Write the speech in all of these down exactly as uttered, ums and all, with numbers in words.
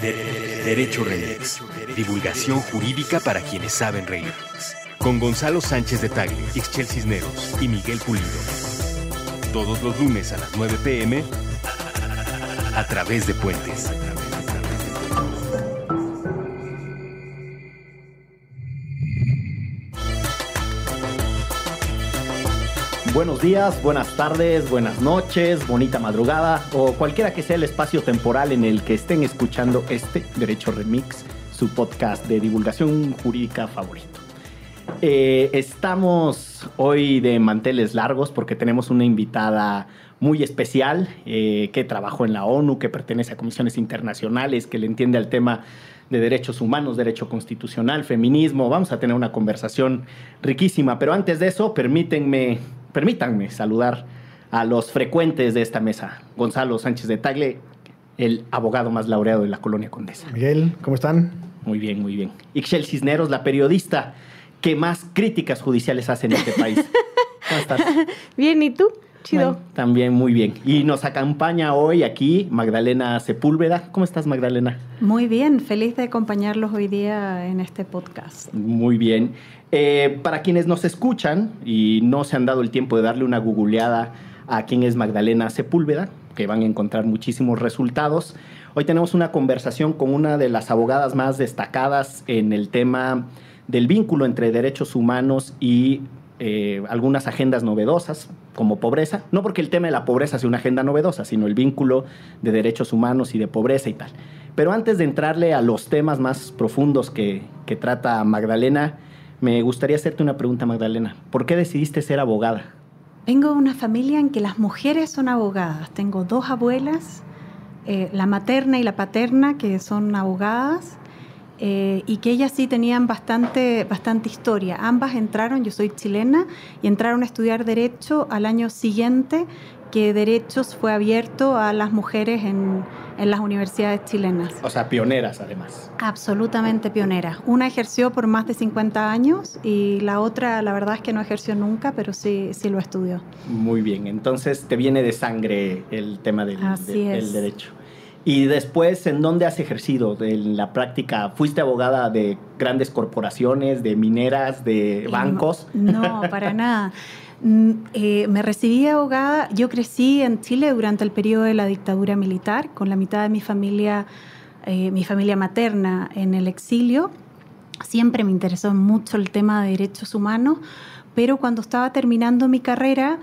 Derecho Remix. Divulgación jurídica para quienes saben reír. Con Gonzalo Sánchez de Tagle, Ixchel Cisneros y Miguel Pulido. Todos los lunes a las nueve pm a través de Puentes. Buenos días, buenas tardes, buenas noches, bonita madrugada o cualquiera que sea el espacio temporal en el que estén escuchando este Derecho Remix, su podcast de divulgación jurídica favorito. Eh, estamos hoy de manteles largos porque tenemos una invitada muy especial eh, que trabajó en la ONU, que pertenece a comisiones internacionales, que le entiende al tema de derechos humanos, derecho constitucional, feminismo. Vamos a tener una conversación riquísima, pero antes de eso, permítanme... Permítanme saludar a los frecuentes de esta mesa. Gonzalo Sánchez de Tagle, el abogado más laureado de la Colonia Condesa. Miguel, ¿cómo están? Muy bien, muy bien. Ixchel Cisneros, la periodista que más críticas judiciales hace en este país. ¿Cómo estás? Bien, ¿y tú? Chido. Bueno, también muy bien. Y nos acompaña hoy aquí Magdalena Sepúlveda. ¿Cómo estás, Magdalena? Muy bien, feliz de acompañarlos hoy día en este podcast. Muy bien. Eh, para quienes nos escuchan y no se han dado el tiempo de darle una googleada a quién es Magdalena Sepúlveda, que van a encontrar muchísimos resultados, hoy tenemos una conversación con una de las abogadas más destacadas en el tema del vínculo entre derechos humanos y eh, algunas agendas novedosas, como pobreza. No porque el tema de la pobreza sea una agenda novedosa, sino el vínculo de derechos humanos y de pobreza y tal. Pero antes de entrarle a los temas más profundos que, que trata Magdalena, me gustaría hacerte una pregunta, Magdalena. ¿Por qué decidiste ser abogada? Vengo de una familia en que las mujeres son abogadas. Tengo dos abuelas, eh, la materna y la paterna, que son abogadas, eh, y que ellas sí tenían bastante, bastante historia. Ambas entraron, yo soy chilena, y entraron a estudiar Derecho al año siguiente que Derechos fue abierto a las mujeres en, en las universidades chilenas. O sea, pioneras además. Absolutamente pioneras. Una ejerció por más de cincuenta años y la otra, la verdad es que no ejerció nunca, pero sí, sí lo estudió. Muy bien, entonces te viene de sangre el tema del, Así de, es. del derecho. Y después, ¿en dónde has ejercido? En la práctica, ¿fuiste abogada de grandes corporaciones, de mineras, de y bancos? No, no, para nada. Eh, me recibí abogada. Yo crecí en Chile durante el periodo de la dictadura militar, con la mitad de mi familia, eh, mi familia materna en el exilio. Siempre me interesó mucho el tema de derechos humanos, pero cuando estaba terminando mi carrera,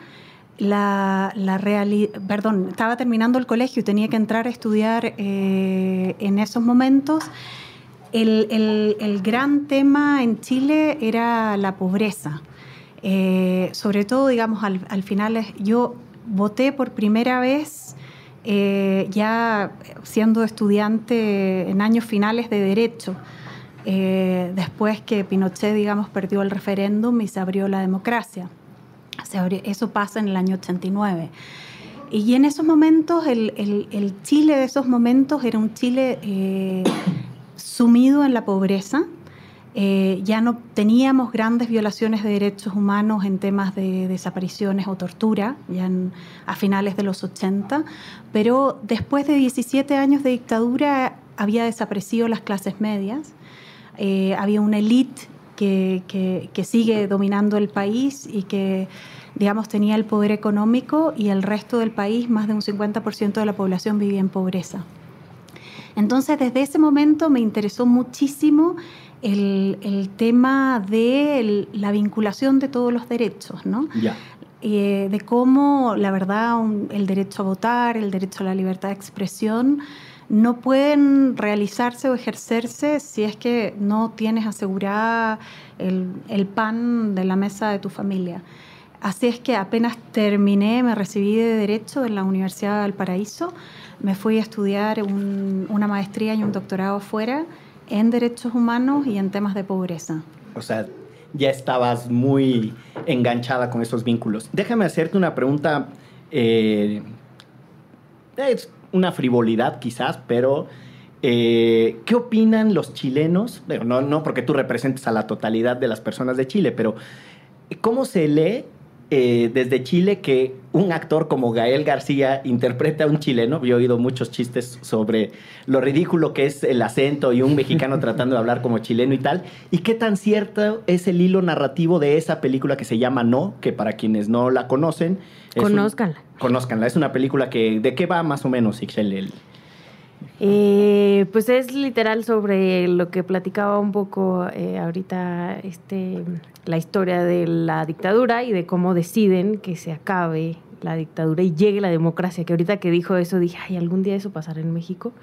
la, la reali- perdón, estaba terminando el colegio y tenía que entrar a estudiar eh, en esos momentos. El, el, el gran tema en Chile era la pobreza. Eh, sobre todo, digamos, al, al final yo voté por primera vez eh, ya siendo estudiante en años finales de Derecho, eh, después que Pinochet, digamos, perdió el referéndum y se abrió la democracia. Se abrió, eso pasa en el año ochenta y nueve. Y en esos momentos, el, el, el Chile de esos momentos era un Chile eh, sumido en la pobreza. Eh, ya no teníamos grandes violaciones de derechos humanos en temas de desapariciones o tortura, ya en, a finales de los ochenta, pero después de diecisiete años de dictadura había desaparecido las clases medias, eh, había una élite que, que, que sigue dominando el país y que, digamos, tenía el poder económico, y el resto del país, más de un cincuenta por ciento de la población vivía en pobreza. Entonces, desde ese momento me interesó muchísimo El, el tema de el, la vinculación de todos los derechos, ¿no? Yeah. Eh, de cómo, la verdad, un, el derecho a votar, el derecho a la libertad de expresión, no pueden realizarse o ejercerse si es que no tienes asegurada el, el pan de la mesa de tu familia. Así es que apenas terminé, me recibí de Derecho en la Universidad de Valparaíso, me fui a estudiar un, una maestría y un doctorado afuera, en derechos humanos y en temas de pobreza. O sea, ya estabas muy enganchada con esos vínculos. Déjame hacerte una pregunta, eh, es una frivolidad quizás, pero eh, ¿qué opinan los chilenos? Bueno, no, no porque tú representes a la totalidad de las personas de Chile, pero ¿cómo se lee eh, desde Chile que un actor como Gael García interpreta a un chileno. Yo he oído muchos chistes sobre lo ridículo que es el acento y un mexicano tratando de hablar como chileno y tal. ¿Y qué tan cierto es el hilo narrativo de esa película que se llama No? Que para quienes no la conocen... Conózcanla. Un, conózcanla. Es una película que... ¿De qué va más o menos, Ixchel? El, Eh, pues es literal sobre lo que platicaba un poco eh, ahorita este, la historia de la dictadura y de cómo deciden que se acabe la dictadura y llegue la democracia, que ahorita que dijo eso dije, ay, algún día eso pasará en México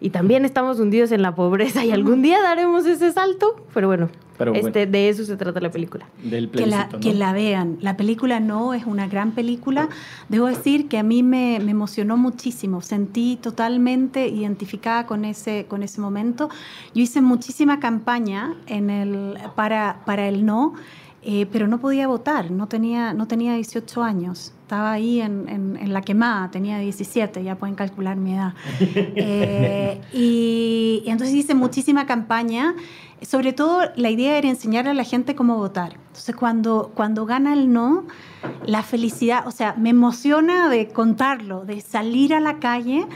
y también estamos hundidos en la pobreza y algún día daremos ese salto, pero bueno, pero bueno. Este, de eso se trata la película. Del plebiscito, que, la, ¿no? que la vean. La película No es una gran película. Debo decir que a mí me, me emocionó muchísimo. Sentí totalmente identificada con ese, con ese momento. Yo hice muchísima campaña en el, para, para el No, eh, pero no podía votar. No tenía, no tenía dieciocho años. Estaba ahí en, en, en la quemada, tenía diecisiete, ya pueden calcular mi edad. Eh, y, y entonces hice muchísima campaña. Sobre todo, la idea era enseñarle a la gente cómo votar. Entonces, cuando, cuando gana el No, la felicidad, o sea, me emociona de contarlo, de salir a la calle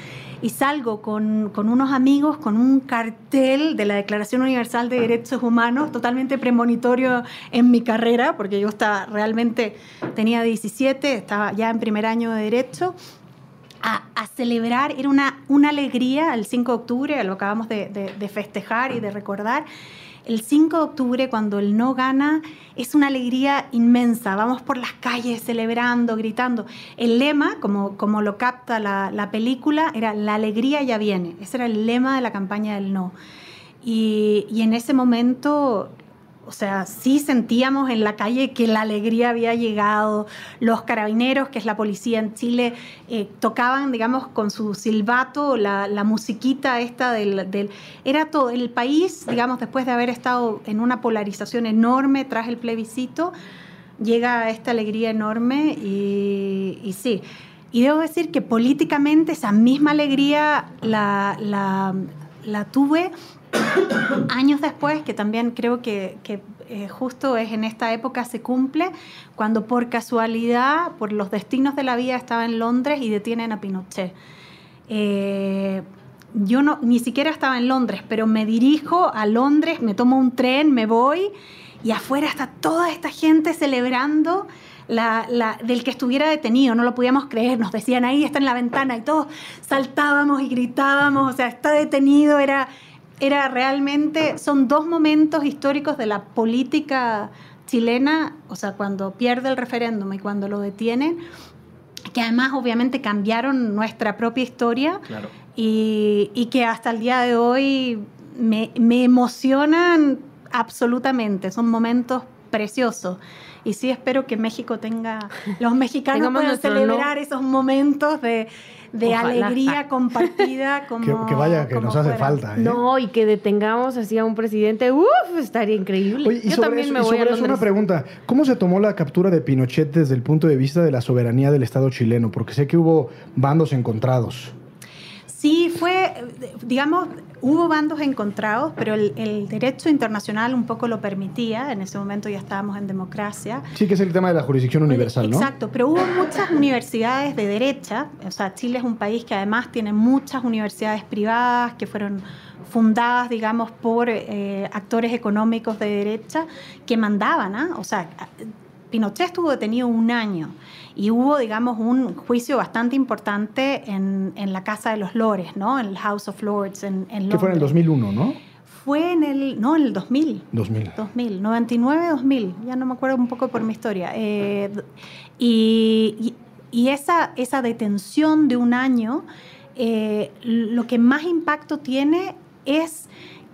y salgo con, con unos amigos, con un cartel de la Declaración Universal de Derechos Humanos, totalmente premonitorio en mi carrera, porque yo estaba realmente, tenía diecisiete, estaba ya en primer año de Derecho, a, a celebrar. Era una, una alegría el cinco de octubre, lo acabamos de, de, de festejar y de recordar. El cinco de octubre, cuando el No gana, es una alegría inmensa. Vamos por las calles celebrando, gritando. El lema, como, como lo capta la, la película, era la alegría ya viene. Ese era el lema de la campaña del No. Y, y en ese momento... O sea, sí sentíamos en la calle que la alegría había llegado. Los carabineros, que es la policía en Chile, eh, tocaban, digamos, con su silbato, la, la musiquita esta del, del... Era todo. El país, digamos, después de haber estado en una polarización enorme tras el plebiscito, llega esta alegría enorme y, y sí. Y debo decir que políticamente esa misma alegría la, la, la tuve... años después, que también creo que, que eh, justo es en esta época se cumple, cuando por casualidad, por los destinos de la vida, estaba en Londres y detienen a Pinochet. Eh, yo no, ni siquiera estaba en Londres, pero me dirijo a Londres, me tomo un tren, me voy y afuera está toda esta gente celebrando la, la, del que estuviera detenido. No lo podíamos creer, nos decían ahí está en la ventana y todos saltábamos y gritábamos, o sea, está detenido, era... Era realmente, son dos momentos históricos de la política chilena, o sea, cuando pierde el referéndum y cuando lo detienen, que además obviamente cambiaron nuestra propia historia. Claro. y, y que hasta el día de hoy me, me emocionan absolutamente, son momentos preciosos. Y sí espero que México tenga, los mexicanos puedan celebrar no. esos momentos de, de alegría compartida. Como, que, que vaya, que como nos fuera. hace falta. ¿eh? No, y que detengamos así a un presidente, uff, estaría increíble. Oye, y Yo sobre también eso, me voy y sobre a eso una pregunta. ¿Cómo se tomó la captura de Pinochet desde el punto de vista de la soberanía del Estado chileno? Porque sé que hubo bandos encontrados. Sí, fue, digamos, hubo bandos encontrados, pero el, el derecho internacional un poco lo permitía. En ese momento ya estábamos en democracia. Sí, que es el tema de la jurisdicción universal, ¿no? Exacto, pero hubo muchas universidades de derecha. O sea, Chile es un país que además tiene muchas universidades privadas que fueron fundadas, digamos, por eh, actores económicos de derecha que mandaban, ¿ah? ¿eh? O sea... Pinochet estuvo detenido un año y hubo, digamos, un juicio bastante importante en, en la Casa de los Lores, ¿no? En el House of Lords, en, en Londres. Que fue en el dos mil uno, ¿no? Fue en el... No, en el dos mil. dos mil. dos mil. noventa y nueve, dos mil. Ya no me acuerdo un poco por mi historia. Eh, y y, y esa, esa detención de un año, eh, lo que más impacto tiene es...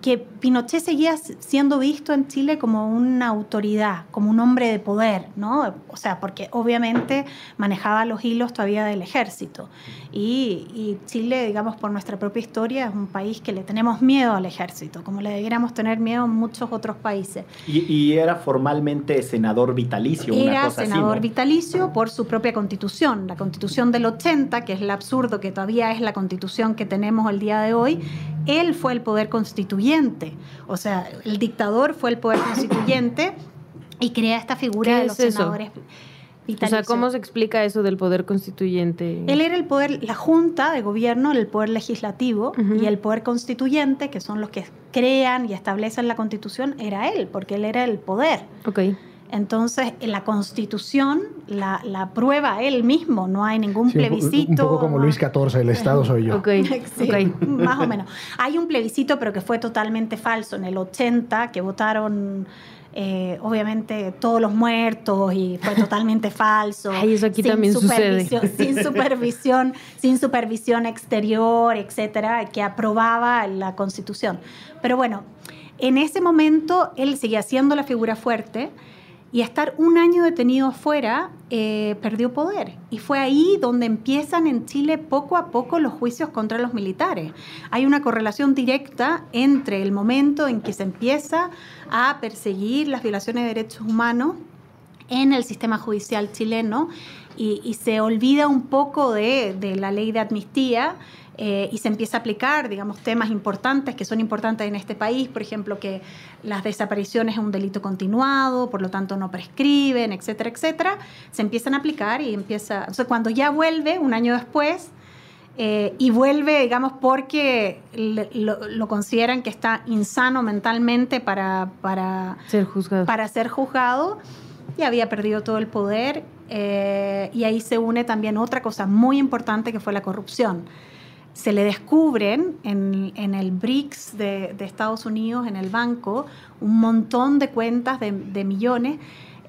que Pinochet seguía siendo visto en Chile como una autoridad, como un hombre de poder, ¿no? O sea, porque obviamente manejaba los hilos todavía del ejército. Y, y Chile, digamos, por nuestra propia historia, es un país que le tenemos miedo al ejército, como le debiéramos tener miedo a muchos otros países. Y, y era formalmente senador vitalicio, una era cosa así, Era senador ¿no? vitalicio por su propia constitución, la constitución del ochenta, que es el absurdo que todavía es la constitución que tenemos el día de hoy. Él fue el poder constituyente, o sea, el dictador fue el poder constituyente y crea esta figura de los senadores. vitalicio. O sea, ¿cómo se explica eso del poder constituyente? Él era el poder, la junta de gobierno, el poder legislativo, uh-huh, y el poder constituyente, que son los que crean y establecen la Constitución, era él, porque él era el poder. Okay. Entonces, en la Constitución la, la prueba él mismo, no hay ningún sí, plebiscito. Un poco como Luis catorce, el Estado soy yo. Okay. Sí, okay. Más o menos. Hay un plebiscito, pero que fue totalmente falso. En el ochenta, que votaron... Eh, obviamente todos los muertos y fue totalmente falso. Ay, eso aquí sin también sucede. Sin supervisión, sin supervisión exterior, etcétera, que aprobaba la Constitución. Pero bueno, en ese momento él seguía siendo la figura fuerte y estar un año detenido afuera eh, perdió poder. Y fue ahí donde empiezan en Chile poco a poco los juicios contra los militares. Hay una correlación directa entre el momento en que se empieza a perseguir las violaciones de derechos humanos en el sistema judicial chileno y, y se olvida un poco de, de la ley de amnistía. Eh, y se empieza a aplicar, digamos, temas importantes que son importantes en este país, por ejemplo, que las desapariciones es un delito continuado, por lo tanto no prescriben, etcétera, etcétera. Se empiezan a aplicar y empieza... O sea, cuando ya vuelve, un año después, eh, y vuelve, digamos, porque le, lo, lo consideran que está insano mentalmente para, para, ser juzgado. para ser juzgado, y había perdido todo el poder. Eh, y ahí se une también otra cosa muy importante que fue la corrupción. Se le descubren en, en el B R I C S de, de Estados Unidos, en el banco, un montón de cuentas de, de millones.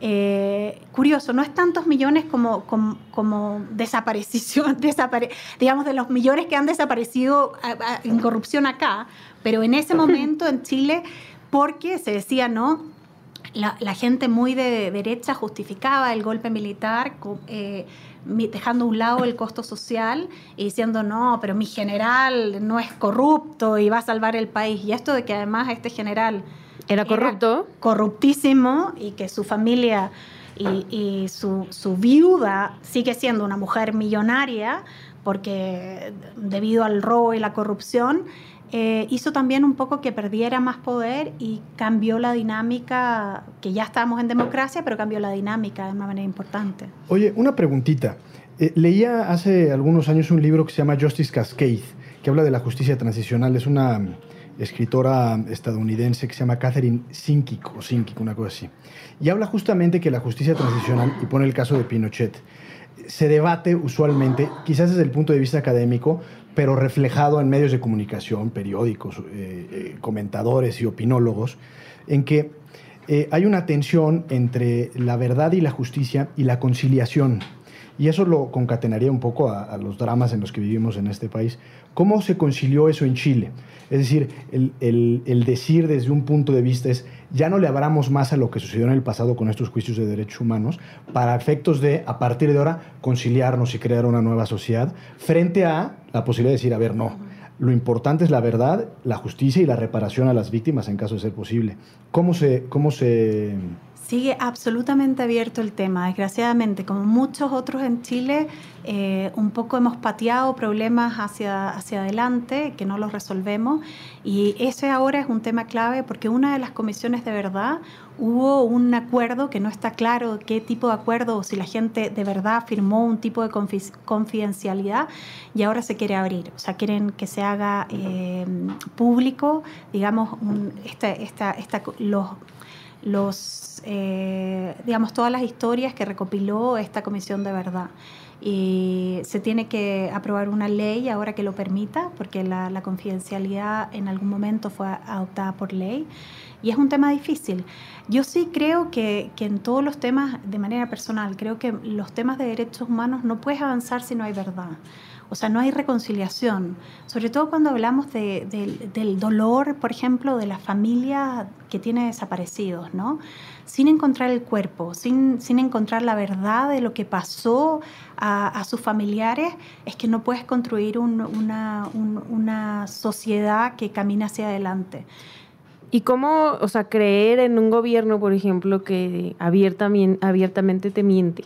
Eh, curioso, no es tantos millones como, como, como desaparición, desapare, digamos, de los millones que han desaparecido a, a, en corrupción acá, pero en ese momento en Chile, porque se decía, ¿no? La, la gente muy de derecha justificaba el golpe militar eh, dejando a un lado el costo social y diciendo, no, pero mi general no es corrupto y va a salvar el país. Y esto de que además este general era corrupto, era corruptísimo, y que su familia y, y su, su viuda sigue siendo una mujer millonaria porque debido al robo y la corrupción, Eh, hizo también un poco que perdiera más poder y cambió la dinámica, que ya estábamos en democracia, pero cambió la dinámica de una manera importante. Oye, una preguntita. Eh, leía hace algunos años un libro que se llama Justice Cascade, que habla de la justicia transicional. Es una escritora estadounidense que se llama Kathryn Sikkink, o Sinkik, una cosa así. Y habla justamente que la justicia transicional, y pone el caso de Pinochet, se debate usualmente, quizás desde el punto de vista académico, pero reflejado en medios de comunicación, periódicos, eh, eh, comentadores y opinólogos, en que eh, hay una tensión entre la verdad y la justicia y la conciliación. Y eso lo concatenaría un poco a, a los dramas en los que vivimos en este país. ¿Cómo se concilió eso en Chile? Es decir, el, el, el decir desde un punto de vista es ya no le abramos más a lo que sucedió en el pasado con estos juicios de derechos humanos para efectos de, a partir de ahora, conciliarnos y crear una nueva sociedad, frente a la posibilidad de decir, a ver, no, lo importante es la verdad, la justicia y la reparación a las víctimas en caso de ser posible. ¿Cómo se...? Cómo se... Sigue absolutamente abierto el tema. Desgraciadamente, como muchos otros en Chile, eh, un poco hemos pateado problemas hacia, hacia adelante, que no los resolvemos. Y ese ahora es un tema clave porque una de las comisiones de verdad hubo un acuerdo que no está claro qué tipo de acuerdo o si la gente de verdad firmó un tipo de confidencialidad y ahora se quiere abrir. O sea, quieren que se haga eh, público, digamos, un, esta, esta, esta, los... los eh, digamos todas las historias que recopiló esta comisión de verdad, y se tiene que aprobar una ley ahora que lo permita porque la, la confidencialidad en algún momento fue adoptada por ley y es un tema difícil. Yo sí creo que, que en todos los temas, de manera personal, creo que los temas de derechos humanos no puedes avanzar si no hay verdad. O sea, no hay reconciliación, sobre todo cuando hablamos de, de, del dolor, por ejemplo, de la familia que tiene desaparecidos, ¿no? Sin encontrar el cuerpo, sin, sin encontrar la verdad de lo que pasó a, a sus familiares, es que no puedes construir un, una, un, una sociedad que camina hacia adelante. ¿Y cómo, o sea, creer en un gobierno, por ejemplo, que abiertamente, abiertamente te miente?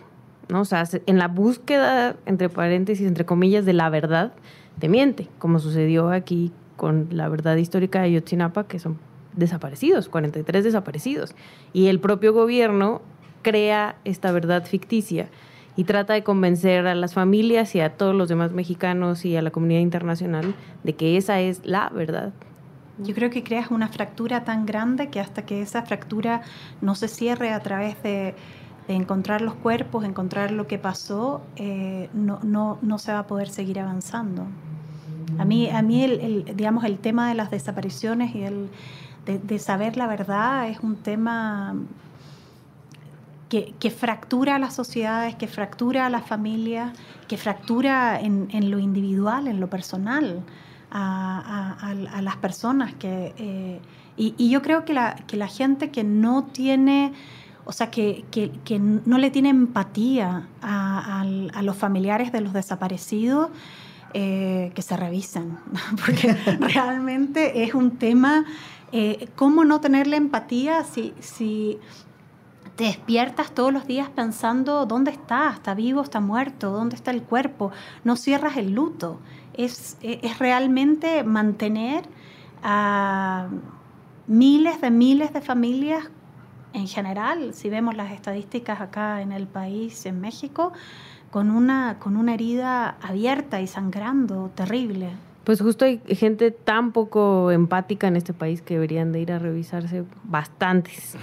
¿No? O sea, en la búsqueda, entre paréntesis, entre comillas, de la verdad, te miente, como sucedió aquí con la verdad histórica de Ayotzinapa, que son desaparecidos, cuarenta y tres desaparecidos. Y el propio gobierno crea esta verdad ficticia y trata de convencer a las familias y a todos los demás mexicanos y a la comunidad internacional de que esa es la verdad. Yo creo que creas una fractura tan grande que hasta que esa fractura no se cierre a través de, de encontrar los cuerpos, encontrar lo que pasó, eh, no, no, no se va a poder seguir avanzando. A mí, a mí el, el, digamos, el tema de las desapariciones y el, de, de saber la verdad es un tema que, que fractura a las sociedades, que fractura a las familias, que fractura en, en lo individual, en lo personal. A, a, a las personas que eh, y, y yo creo que la, que la gente que no tiene, o sea, que, que, que no le tiene empatía a, a, a los familiares de los desaparecidos, eh, que se revisan, porque realmente es un tema, eh, cómo no tenerle empatía si, si te despiertas todos los días pensando dónde está, está vivo, está muerto, dónde está el cuerpo, no cierras el luto. Es, es realmente mantener a miles de miles de familias en general, si vemos las estadísticas acá en el país, en México, con una, con una herida abierta y sangrando terrible. Pues justo hay gente tan poco empática en este país que deberían de ir a revisarse bastantes.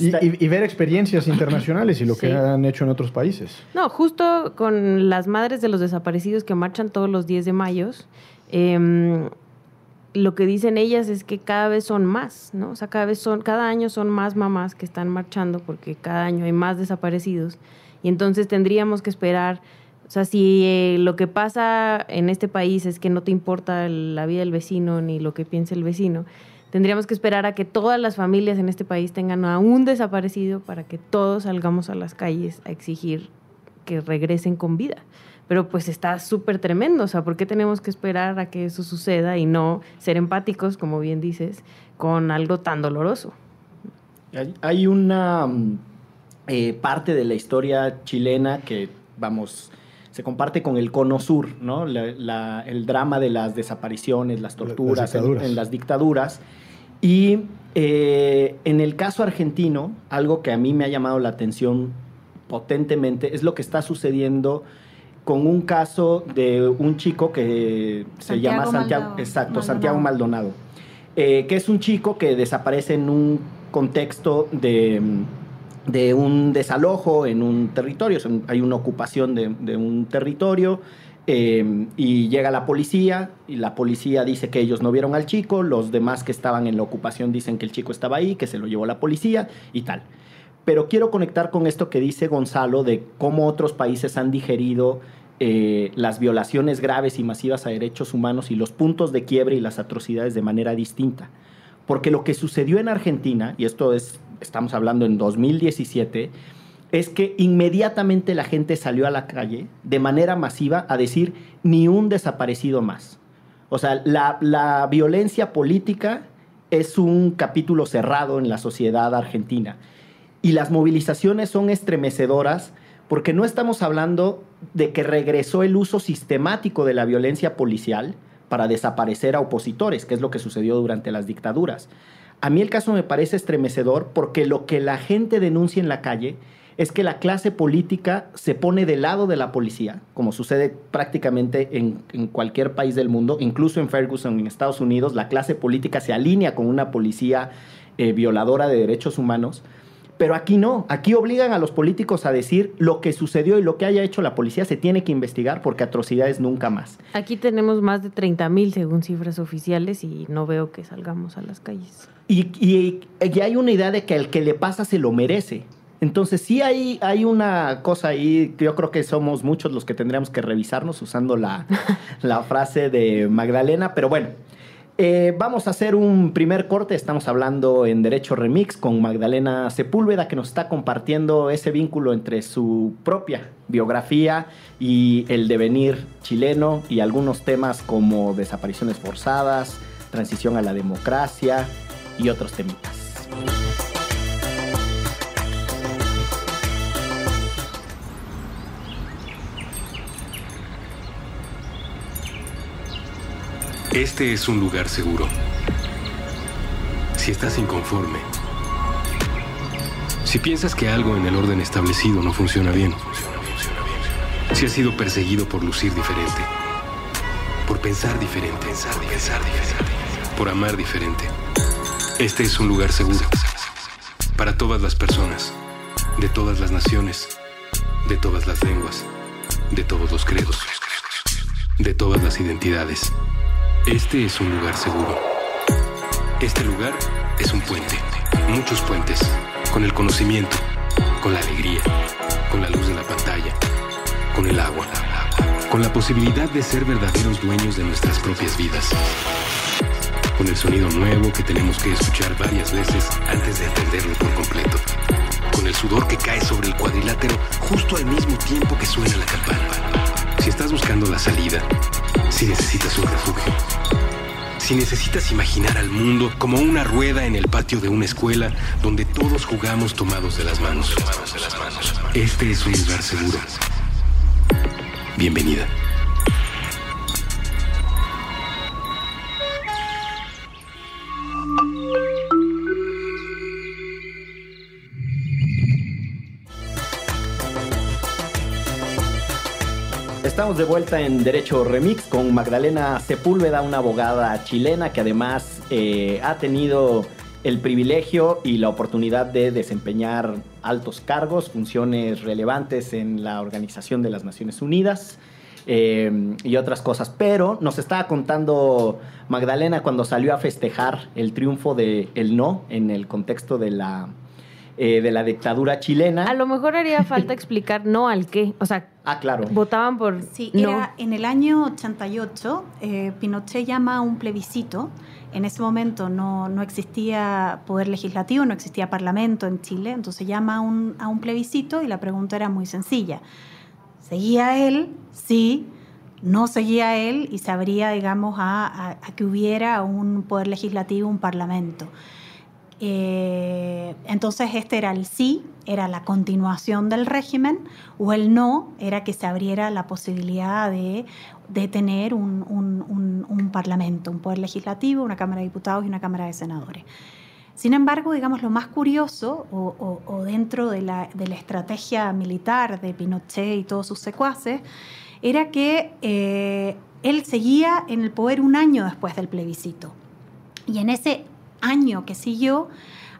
y, y, y ver experiencias internacionales y lo sí. que han hecho en otros países. No, justo con las madres de los desaparecidos que marchan todos los diez de mayo, eh, lo que dicen ellas es que cada vez son más, ¿no? O sea, cada vez son, cada año son más mamás que están marchando porque cada año hay más desaparecidos. Y entonces tendríamos que esperar. O sea, si eh, lo que pasa en este país es que no te importa el, la vida del vecino ni lo que piense el vecino, tendríamos que esperar a que todas las familias en este país tengan a un desaparecido para que todos salgamos a las calles a exigir que regresen con vida. Pero pues está súper tremendo. O sea, ¿por qué tenemos que esperar a que eso suceda y no ser empáticos, como bien dices, con algo tan doloroso? Hay, hay una eh, parte de la historia chilena que, vamos... se comparte con el cono sur, ¿no? La, la, el drama de las desapariciones, las torturas, las en, en las dictaduras. Y eh, en el caso argentino, algo que a mí me ha llamado la atención potentemente es lo que está sucediendo con un caso de un chico que se Santiago llama Santiago Maldonado. Exacto, Maldonado. Santiago Maldonado, eh, que es un chico que desaparece en un contexto de... de un desalojo en un territorio, o sea, hay una ocupación de, de un territorio, eh, y llega la policía, y la policía dice que ellos no vieron al chico, los demás que estaban en la ocupación dicen que el chico estaba ahí, que se lo llevó la policía y tal. Pero quiero conectar con esto que dice Gonzalo de cómo otros países han digerido eh, las violaciones graves y masivas a derechos humanos y los puntos de quiebre y las atrocidades de manera distinta. Porque lo que sucedió en Argentina, y esto es, estamos hablando en dos mil diecisiete, es que inmediatamente la gente salió a la calle de manera masiva a decir ni un desaparecido más. O sea, la, la violencia política es un capítulo cerrado en la sociedad argentina. Y las movilizaciones son estremecedoras porque no estamos hablando de que regresó el uso sistemático de la violencia policial para desaparecer a opositores, que es lo que sucedió durante las dictaduras. A mí el caso me parece estremecedor porque lo que la gente denuncia en la calle es que la clase política se pone del lado de la policía, como sucede prácticamente en, en cualquier país del mundo, incluso en Ferguson, en Estados Unidos, la clase política se alinea con una policía eh, violadora de derechos humanos, pero aquí no, aquí obligan a los políticos a decir lo que sucedió y lo que haya hecho la policía se tiene que investigar porque atrocidades nunca más. Aquí tenemos más de treinta mil según cifras oficiales y no veo que salgamos a las calles. Y, y, y hay una idea de que al que le pasa se lo merece. Entonces sí hay, hay una cosa ahí, yo creo que somos muchos los que tendríamos que revisarnos usando la, la frase de Magdalena, pero bueno, eh, vamos a hacer un primer corte, estamos hablando en Derecho Remix con Magdalena Sepúlveda que nos está compartiendo ese vínculo entre su propia biografía y el devenir chileno y algunos temas como desapariciones forzadas, transición a la democracia y otros temitas. Este es un lugar seguro. Si estás inconforme, Si piensas que algo en el orden establecido no funciona bien, si has sido perseguido por lucir diferente, por pensar diferente, por amar diferente, este es un lugar seguro para todas las personas, de todas las naciones, de todas las lenguas, de todos los credos, de todas las identidades. Este es un lugar seguro. Este lugar es un puente, muchos puentes, con el conocimiento, con la alegría, con la luz de la pantalla, con el agua, con la posibilidad de ser verdaderos dueños de nuestras propias vidas, con el sonido nuevo que tenemos que escuchar varias veces antes de entenderlo por completo, con el sudor que cae sobre el cuadrilátero justo al mismo tiempo que suena la campana. Si estás buscando la salida, si necesitas un refugio, si necesitas imaginar al mundo como una rueda en el patio de una escuela donde todos jugamos tomados de las manos, este es un lugar seguro. Bienvenida. Estamos de vuelta en Derecho Remix con Magdalena Sepúlveda, una abogada chilena que además eh, ha tenido el privilegio y la oportunidad de desempeñar altos cargos, funciones relevantes en la Organización de las Naciones Unidas eh, y otras cosas. Pero nos estaba contando Magdalena cuando salió a festejar el triunfo del no en el contexto de la... Eh, de la dictadura chilena. A lo mejor haría falta explicar no al qué. O sea, ah, claro. Votaban por sí, no. Era en el año ochenta y ocho, eh, Pinochet llama a un plebiscito. En ese momento no, no existía poder legislativo, no existía parlamento en Chile. Entonces llama a un, a un plebiscito y la pregunta era muy sencilla. ¿Seguía él? Sí. No seguía él y se abría, digamos, a, a, a que hubiera un poder legislativo, un parlamento. Eh, entonces este era el sí, era la continuación del régimen, o el no, era que se abriera la posibilidad de, de tener un, un, un, un parlamento, un poder legislativo, una Cámara de Diputados y una Cámara de Senadores. Sin embargo, digamos, lo más curioso o, o, o dentro de la, de la estrategia militar de Pinochet y todos sus secuaces era que eh, él seguía en el poder un año después del plebiscito, y en ese año que siguió,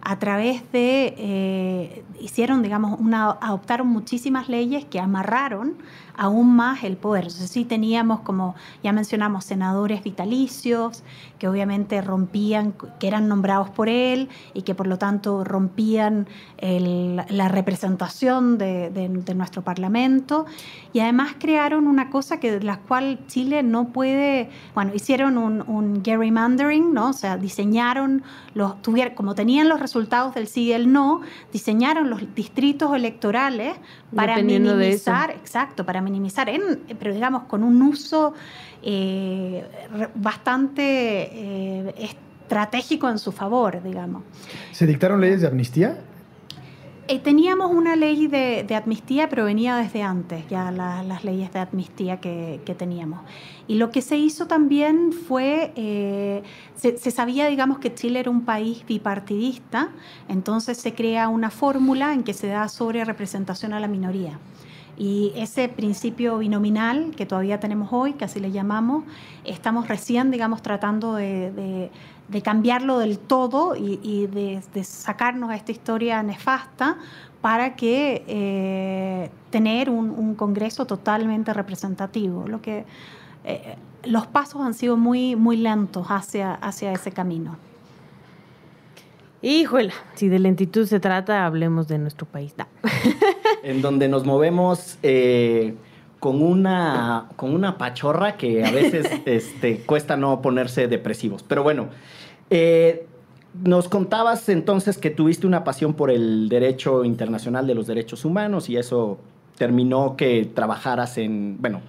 a través de eh, hicieron, digamos, una, adoptaron muchísimas leyes que amarraron aún más el poder. Entonces sí teníamos, como ya mencionamos, senadores vitalicios que obviamente rompían, que eran nombrados por él y que por lo tanto rompían el, la representación de, de, de nuestro parlamento, y además crearon una cosa que de la cual Chile no puede, bueno, hicieron un, un gerrymandering, ¿no? O sea, diseñaron los, tuvieron, como tenían los resultados del sí y el no, diseñaron los distritos electorales para minimizar, exacto, para minimizar, en, pero digamos con un uso eh, bastante eh, estratégico en su favor, digamos. ¿Se dictaron leyes de amnistía? Eh, teníamos una ley de, de amnistía, pero venía desde antes ya la, las leyes de amnistía que, que teníamos. Y lo que se hizo también fue, eh, se, se sabía, digamos, que Chile era un país bipartidista, entonces se crea una fórmula en que se da sobre representación a la minoría. Y ese principio binominal que todavía tenemos hoy, que así le llamamos, estamos recién, digamos, tratando de, de, de cambiarlo del todo y, y de, de sacarnos a esta historia nefasta para que eh, tener un, un Congreso totalmente representativo. Lo que, eh, los pasos han sido muy, muy lentos hacia, hacia ese camino. Híjole, si de lentitud se trata, hablemos de nuestro país. No. En donde nos movemos eh, con una con una pachorra que a veces este, cuesta no ponerse depresivos. Pero bueno, eh, nos contabas entonces que tuviste una pasión por el derecho internacional de los derechos humanos y eso terminó que trabajaras en... Bueno,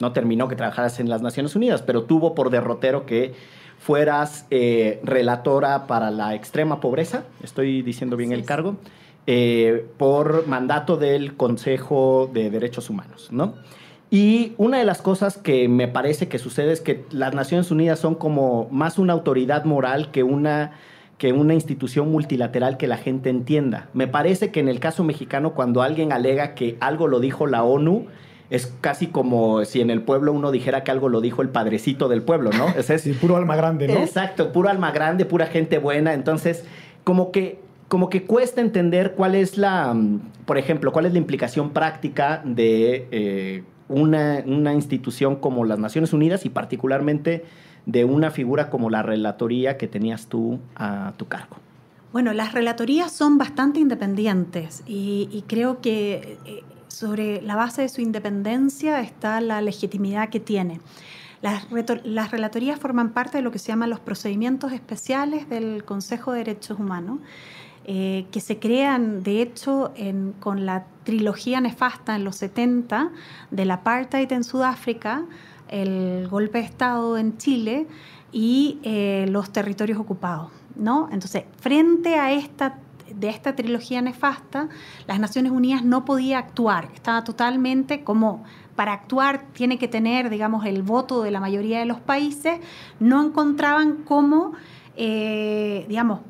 no terminó que trabajaras en las Naciones Unidas, pero tuvo por derrotero que fueras eh, relatora para la extrema pobreza, estoy diciendo bien sí, el cargo, eh, por mandato del Consejo de Derechos Humanos, ¿no? Y una de las cosas que me parece que sucede es que las Naciones Unidas son como más una autoridad moral que una, que una institución multilateral que la gente entienda. Me parece que en el caso mexicano, cuando alguien alega que algo lo dijo la ONU, es casi como si en el pueblo uno dijera que algo lo dijo el padrecito del pueblo, ¿no? Es, es sí, puro alma grande, ¿no? Exacto, puro alma grande, pura gente buena. Entonces, como que, como que cuesta entender cuál es la, por ejemplo, cuál es la implicación práctica de eh, una, una institución como las Naciones Unidas y particularmente de una figura como la relatoría que tenías tú a tu cargo. Bueno, las relatorías son bastante independientes y, y creo que eh, sobre la base de su independencia está la legitimidad que tiene. Las, las relatorías forman parte de lo que se llaman los procedimientos especiales del Consejo de Derechos Humanos, eh, que se crean, de hecho, en, con la trilogía nefasta en los setenta del apartheid en Sudáfrica, el golpe de Estado en Chile y eh, los territorios ocupados, ¿no? Entonces, frente a esta de esta trilogía nefasta, las Naciones Unidas no podía actuar. Estaba totalmente como, para actuar tiene que tener, digamos, el voto de la mayoría de los países. No encontraban cómo, eh, digamos,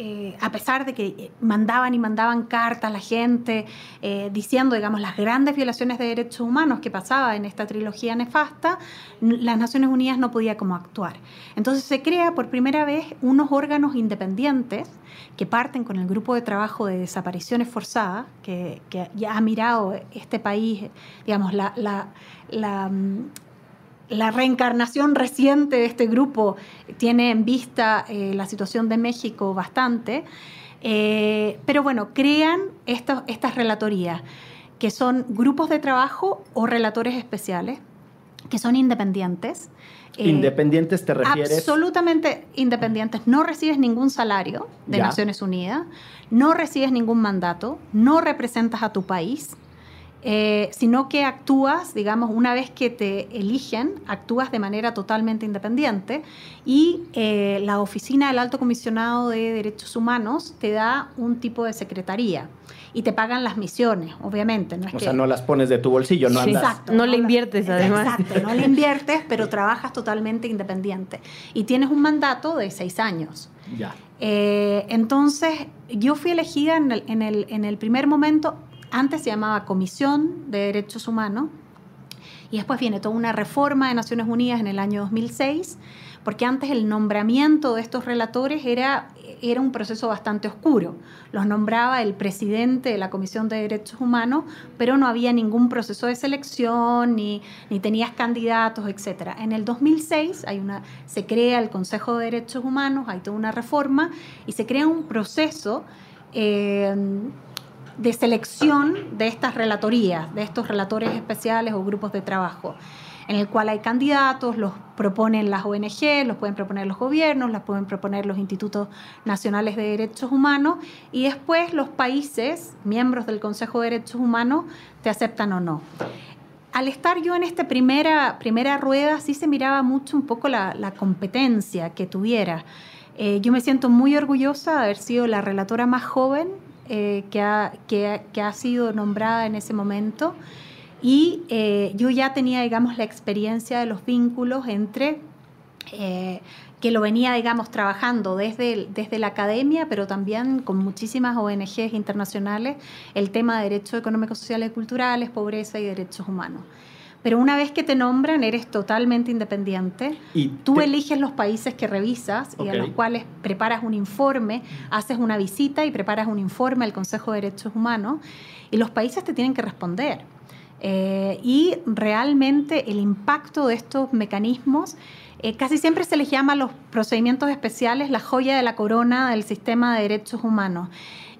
eh, a pesar de que mandaban y mandaban cartas a la gente eh, diciendo, digamos, las grandes violaciones de derechos humanos que pasaba en esta trilogía nefasta, las Naciones Unidas no podía como actuar. Entonces se crea por primera vez unos órganos independientes que parten con el grupo de trabajo de desapariciones forzadas, que, que ya ha mirado este país, digamos, la, la, la, la reencarnación reciente de este grupo tiene en vista eh, la situación de México bastante. Eh, pero bueno, crean esta, estas relatorías, que son grupos de trabajo o relatores especiales, que son independientes. Eh, ¿Independientes te refieres? Absolutamente independientes. No recibes ningún salario de ya. Naciones Unidas, no recibes ningún mandato, no representas a tu país, eh, sino que actúas, digamos, una vez que te eligen, actúas de manera totalmente independiente y eh, la oficina del Alto Comisionado de Derechos Humanos te da un tipo de secretaría. Y te pagan las misiones, obviamente. No es o que... sea, no las pones de tu bolsillo, no andas. Exacto, no, no le inviertes, además. Exacto, no le inviertes, pero trabajas totalmente independiente. Y tienes un mandato de seis años. Ya. Eh, entonces, yo fui elegida en el, en, el, en el primer momento, antes se llamaba Comisión de Derechos Humanos, y después viene toda una reforma de Naciones Unidas en el año dos mil seis, porque antes el nombramiento de estos relatores era, era un proceso bastante oscuro. Los nombraba el presidente de la Comisión de Derechos Humanos, pero no había ningún proceso de selección, ni, ni tenías candidatos, etcétera. En el dos mil seis hay una, se crea el Consejo de Derechos Humanos, hay toda una reforma, y se crea un proceso eh, de selección de estas relatorías, de estos relatores especiales o grupos de trabajo, en el cual hay candidatos, los proponen las O N G, los pueden proponer los gobiernos, las pueden proponer los institutos nacionales de derechos humanos y después los países, miembros del Consejo de Derechos Humanos, te aceptan o no. Al estar yo en esta primera, primera rueda, sí se miraba mucho un poco la, la competencia que tuviera. Eh, yo me siento muy orgullosa de haber sido la relatora más joven eh, que, ha, que, que ha sido nombrada en ese momento. Y eh, yo ya tenía, digamos, la experiencia de los vínculos entre, eh, que lo venía, digamos, trabajando desde, desde la academia, pero también con muchísimas O N Ges internacionales, el tema de derechos económicos, sociales y culturales, pobreza y derechos humanos. Pero una vez que te nombran, eres totalmente independiente. Y tú te... eliges los países que revisas okay. y a los cuales preparas un informe, haces una visita y preparas un informe al Consejo de Derechos Humanos y los países te tienen que responder. Eh, y realmente el impacto de estos mecanismos, eh, casi siempre se les llama a los procedimientos especiales la joya de la corona del sistema de derechos humanos.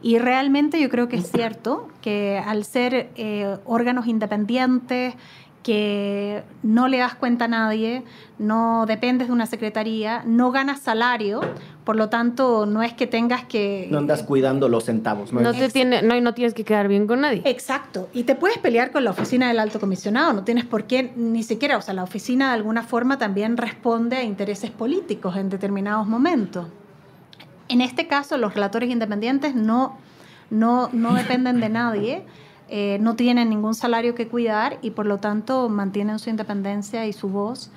Y realmente yo creo que es cierto que al ser eh, órganos independientes, que no le das cuenta a nadie, no dependes de una secretaría, no ganas salario, por lo tanto no es que tengas que... No andas cuidando los centavos. No, no, te tiene, no, no tienes que quedar bien con nadie. Exacto. Y te puedes pelear con la oficina del alto comisionado, no tienes por qué ni siquiera, o sea, la oficina de alguna forma también responde a intereses políticos en determinados momentos. En este caso los relatores independientes no, no, no dependen de nadie. Eh, no tienen ningún salario que cuidar y por lo tanto mantienen su independencia y su voz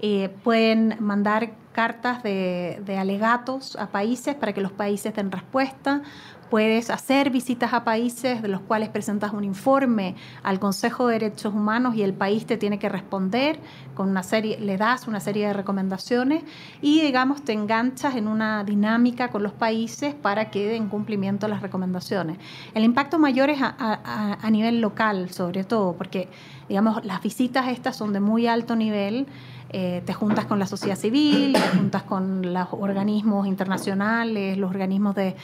Eh, pueden mandar cartas de, de alegatos a países para que los países den respuesta. Puedes hacer visitas a países de los cuales presentas un informe al Consejo de Derechos Humanos y el país te tiene que responder con una serie, le das una serie de recomendaciones y, digamos, te enganchas en una dinámica con los países para que den cumplimiento a las recomendaciones. El impacto mayor es a, a, a nivel local, sobre todo, porque, digamos, las visitas estas son de muy alto nivel. Eh, te juntas con la sociedad civil, te juntas con los organismos internacionales, los organismos de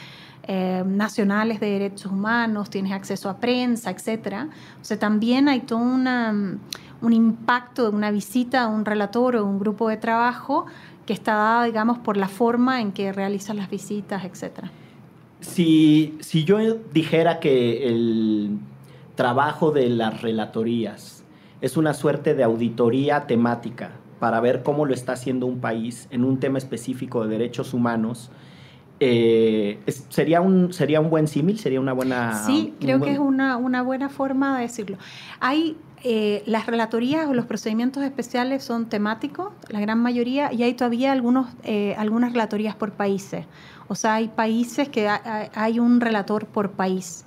Eh, nacionales de derechos humanos, tienes acceso a prensa, etcétera. O sea, también hay todo una, un impacto de una visita a un relator o un grupo de trabajo que está dado, digamos, por la forma en que realizas las visitas, etcétera. Si, si yo dijera que el trabajo de las relatorías es una suerte de auditoría temática para ver cómo lo está haciendo un país en un tema específico de derechos humanos, Eh, ¿sería un, sería un buen símil? ¿Sería una buena...? Sí, creo buen... que es una, una buena forma de decirlo. Hay eh, las relatorías o los procedimientos especiales son temáticos, la gran mayoría, y hay todavía algunos, eh, algunas relatorías por países. O sea, hay países que ha, hay un relator por país.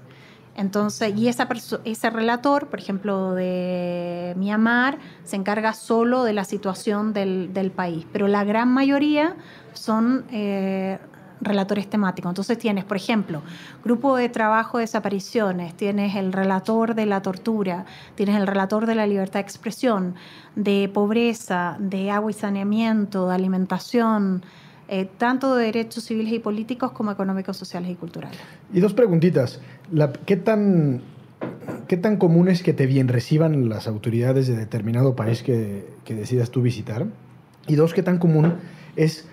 Entonces, y esa ese relator, por ejemplo, de Myanmar, se encarga solo de la situación del, del país. Pero la gran mayoría son... Eh, relatores temáticos. Entonces tienes, por ejemplo, grupo de trabajo de desapariciones, tienes el relator de la tortura, tienes el relator de la libertad de expresión, de pobreza, de agua y saneamiento, de alimentación, eh, tanto de derechos civiles y políticos como económicos, sociales y culturales. Y dos preguntitas. La, ¿qué tan, qué tan común es que te bien reciban las autoridades de determinado país que, que decidas tú visitar? Y dos, ¿qué tan común es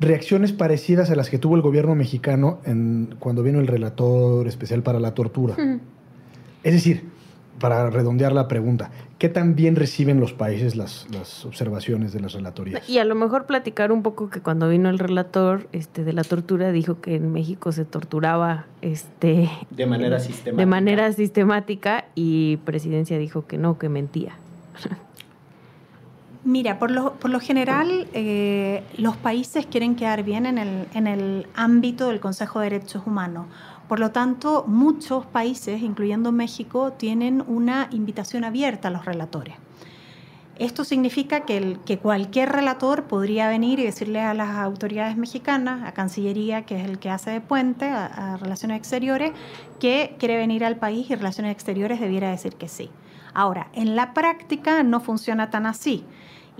reacciones parecidas a las que tuvo el gobierno mexicano en, cuando vino el relator especial para la tortura? Mm. Es decir, para redondear la pregunta, ¿qué tan bien reciben los países las, las observaciones de las relatorías? Y a lo mejor platicar un poco que cuando vino el relator este, de la tortura dijo que en México se torturaba este, de manera sistemática. De manera sistemática y Presidencia dijo que no, que mentía. Mira, por lo, por lo general, eh, los países quieren quedar bien en el, en el ámbito del Consejo de Derechos Humanos. Por lo tanto, muchos países, incluyendo México, tienen una invitación abierta a los relatores. Esto significa que, el, que cualquier relator podría venir y decirle a las autoridades mexicanas, a Cancillería, que es el que hace de puente, a, a Relaciones Exteriores, que quiere venir al país y Relaciones Exteriores debiera decir que sí. Ahora, en la práctica no funciona tan así.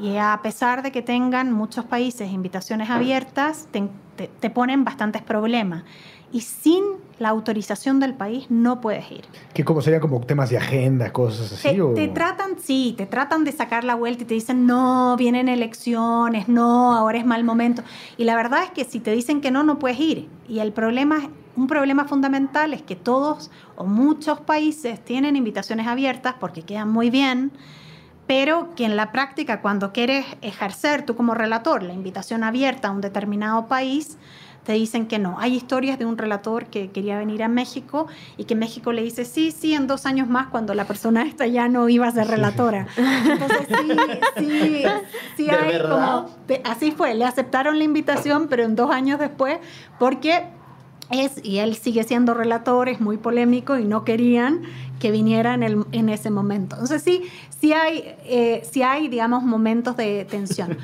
Y a pesar de que tengan muchos países invitaciones abiertas, te, te, te ponen bastantes problemas. Y sin la autorización del país no puedes ir. ¿Qué como sería como temas de agenda, cosas así? Te, o... te tratan, sí, te tratan de sacar la vuelta y te dicen, no, vienen elecciones, no, ahora es mal momento. Y la verdad es que si te dicen que no, no puedes ir. Y el problema es... Un problema fundamental es que todos o muchos países tienen invitaciones abiertas porque quedan muy bien, pero que en la práctica cuando quieres ejercer tú como relator la invitación abierta a un determinado país, te dicen que no. Hay historias de un relator que quería venir a México y que México le dice sí, sí, en dos años más cuando la persona esta ya no iba a ser relatora. Entonces sí, sí, sí hay como... Así fue, le aceptaron la invitación, pero en dos años después porque... Es, y él sigue siendo relator, es muy polémico y no querían que vinieran en, el, en ese momento. Entonces sí, sí hay, eh, sí hay, digamos, momentos de tensión.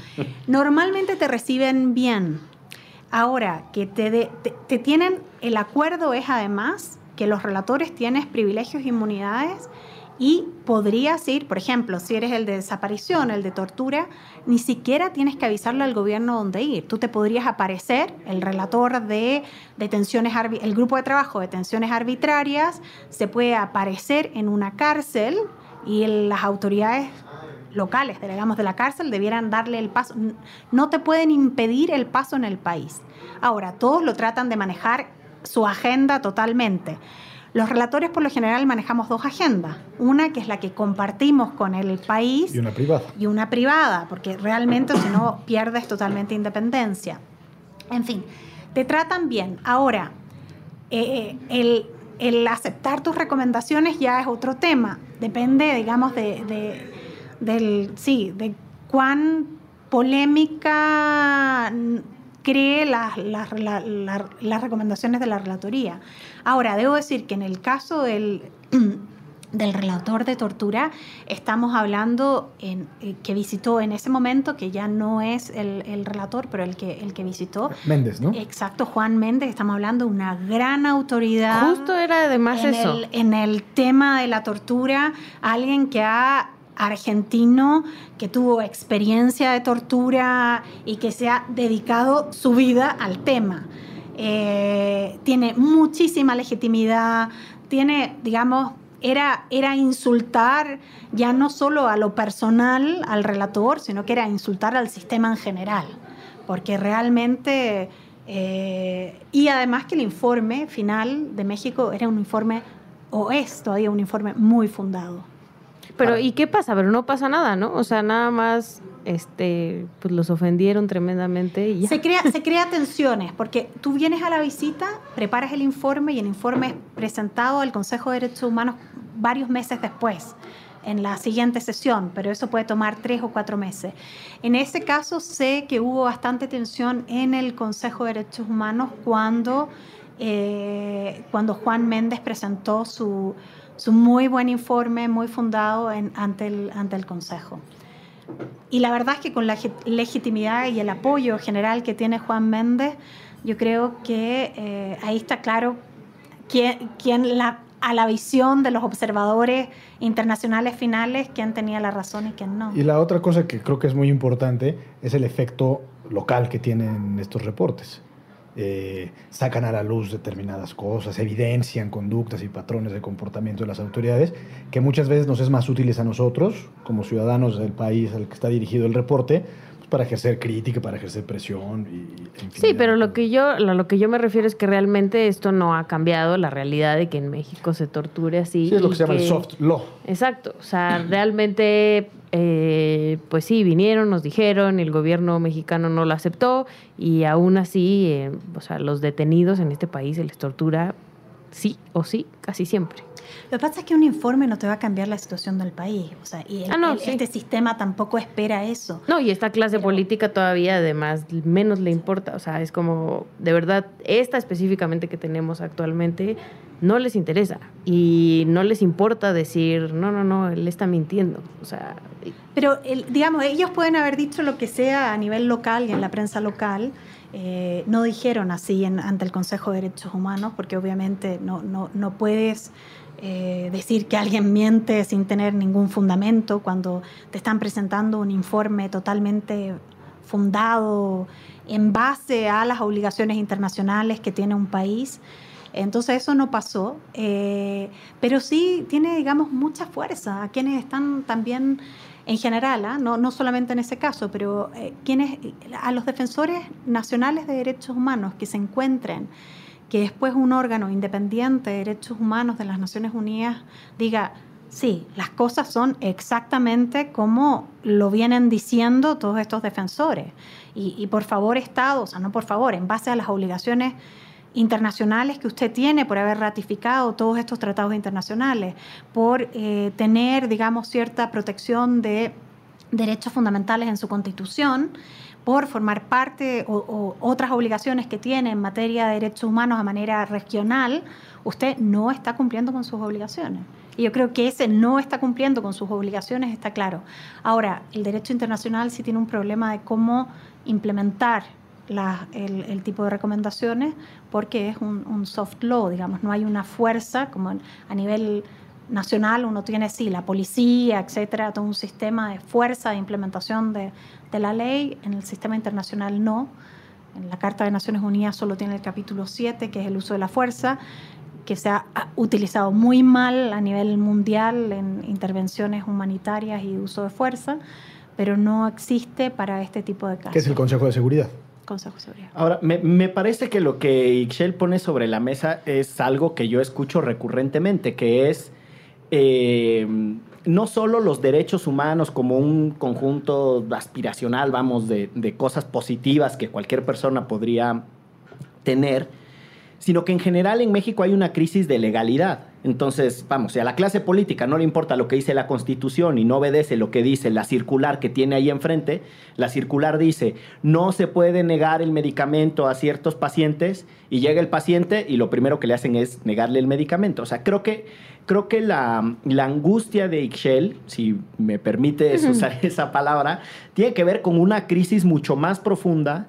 Normalmente te reciben bien. Ahora, que te, de, te, te tienen, el acuerdo es además que los relatores tienes privilegios e inmunidades y podrías ir, por ejemplo, si eres el de desaparición, el de tortura, ni siquiera tienes que avisarle al gobierno dónde ir. Tú te podrías aparecer, el relator de detenciones, el grupo de trabajo de detenciones arbitrarias, se puede aparecer en una cárcel y las autoridades locales, delegamos de la cárcel, debieran darle el paso. No te pueden impedir el paso en el país. Ahora, todos lo tratan de manejar su agenda totalmente. Los relatores, por lo general, manejamos dos agendas. Una que es la que compartimos con el país. Y una privada. Y una privada, porque realmente si no pierdes totalmente independencia. En fin, te tratan bien. Ahora, eh, el, el aceptar tus recomendaciones ya es otro tema. Depende, digamos, de, de, del, sí, de cuán polémica cree las, las, las, las recomendaciones de la relatoría. Ahora, debo decir que en el caso del, del relator de tortura, estamos hablando en, eh, que visitó en ese momento, que ya no es el, el relator, pero el que, el que visitó. Méndez, ¿no? Exacto, Juan Méndez. Estamos hablando de una gran autoridad. Justo era además en eso. El, en el tema de la tortura, alguien que ha... argentino, que tuvo experiencia de tortura y que se ha dedicado su vida al tema. Eh, tiene muchísima legitimidad, tiene, digamos, era, era insultar ya no solo a lo personal, al relator, sino que era insultar al sistema en general, porque realmente... Eh, y además que el informe final de México era un informe, o es todavía un informe muy fundado. Pero, ¿y qué pasa? Pero no pasa nada, ¿no? O sea, nada más este, pues los ofendieron tremendamente y ya. Se crea, se crea tensiones, porque tú vienes a la visita, preparas el informe y el informe es presentado al Consejo de Derechos Humanos varios meses después, en la siguiente sesión, pero eso puede tomar tres o cuatro meses. En ese caso, sé que hubo bastante tensión en el Consejo de Derechos Humanos cuando, eh, cuando Juan Méndez presentó su... Es un muy buen informe, muy fundado en, ante, el, ante el Consejo. Y la verdad es que con la legitimidad y el apoyo general que tiene Juan Méndez, yo creo que eh, ahí está claro quién, quién la, a la visión de los observadores internacionales finales, quién tenía la razón y quién no. Y la otra cosa que creo que es muy importante es el efecto local que tienen estos reportes. Eh, sacan a la luz determinadas cosas, evidencian conductas y patrones de comportamiento de las autoridades que muchas veces nos es más útiles a nosotros como ciudadanos del país al que está dirigido el reporte, pues, para ejercer crítica, para ejercer presión y, y sí, pero lo que, yo, lo, lo que yo me refiero es que realmente esto no ha cambiado la realidad de que en México se torture así. Sí, es lo que se llama que, el soft law. Exacto, o sea, realmente Eh, pues sí, vinieron, nos dijeron, el gobierno mexicano no lo aceptó y aún así, eh, o sea, los detenidos en este país se les tortura sí o sí, casi siempre. Lo que pasa es que un informe no te va a cambiar la situación del país, o sea, y el, ah, no, el, sí. Este sistema tampoco espera eso. No, y esta clase Pero... política todavía además menos le importa, o sea, es como, de verdad, esta específicamente que tenemos actualmente no les interesa y no les importa decir, no, no, no, él está mintiendo. O sea, pero, el, digamos, ellos pueden haber dicho lo que sea a nivel local y en la prensa local. Eh, no dijeron así en, ante el Consejo de Derechos Humanos porque obviamente no, no, no puedes eh, decir que alguien miente sin tener ningún fundamento cuando te están presentando un informe totalmente fundado en base a las obligaciones internacionales que tiene un país. Entonces eso no pasó, eh, pero sí tiene, digamos, mucha fuerza a quienes están también en general, ¿eh? no, no solamente en ese caso, pero eh, quienes, a los defensores nacionales de derechos humanos que se encuentren, que después un órgano independiente de derechos humanos de las Naciones Unidas diga, sí, las cosas son exactamente como lo vienen diciendo todos estos defensores. Y, y por favor, Estado, o sea, no por favor, en base a las obligaciones internacionales que usted tiene por haber ratificado todos estos tratados internacionales, por eh, tener, digamos, cierta protección de derechos fundamentales en su Constitución, por formar parte o, o otras obligaciones que tiene en materia de derechos humanos a manera regional, usted no está cumpliendo con sus obligaciones. Y yo creo que ese no está cumpliendo con sus obligaciones, está claro. Ahora, el derecho internacional sí tiene un problema de cómo implementar La, el, el tipo de recomendaciones porque es un, un soft law, digamos, no hay una fuerza como a nivel nacional uno tiene sí, la policía, etcétera, todo un sistema de fuerza de implementación de, de la ley. En el sistema internacional no, en la Carta de Naciones Unidas solo tiene el capítulo siete, que es el uso de la fuerza, que se ha utilizado muy mal a nivel mundial en intervenciones humanitarias y uso de fuerza, pero no existe para este tipo de casos. ¿Qué es el Consejo de Seguridad? Consejo de Seguridad. Ahora, me, me parece que lo que Ixchel pone sobre la mesa es algo que yo escucho recurrentemente, que es eh, no solo los derechos humanos como un conjunto aspiracional, vamos, de, de cosas positivas que cualquier persona podría tener, sino que en general en México hay una crisis de legalidad. Entonces, vamos, si a la clase política no le importa lo que dice la Constitución y no obedece lo que dice la circular que tiene ahí enfrente, la circular dice, no se puede negar el medicamento a ciertos pacientes, y llega el paciente y lo primero que le hacen es negarle el medicamento. O sea, creo que, creo que la, la angustia de Ixchel, si me permites usar esa palabra, tiene que ver con una crisis mucho más profunda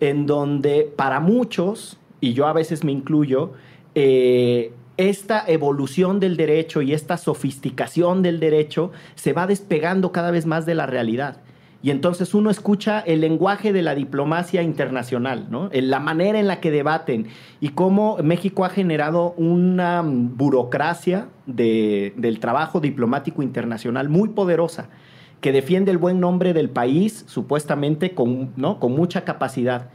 en donde para muchos, y yo a veces me incluyo, eh, esta evolución del derecho y esta sofisticación del derecho se va despegando cada vez más de la realidad. Y entonces uno escucha el lenguaje de la diplomacia internacional, ¿no? La manera en la que debaten y cómo México ha generado una burocracia de, del trabajo diplomático internacional muy poderosa, que defiende el buen nombre del país, supuestamente con, ¿no? con mucha capacidad,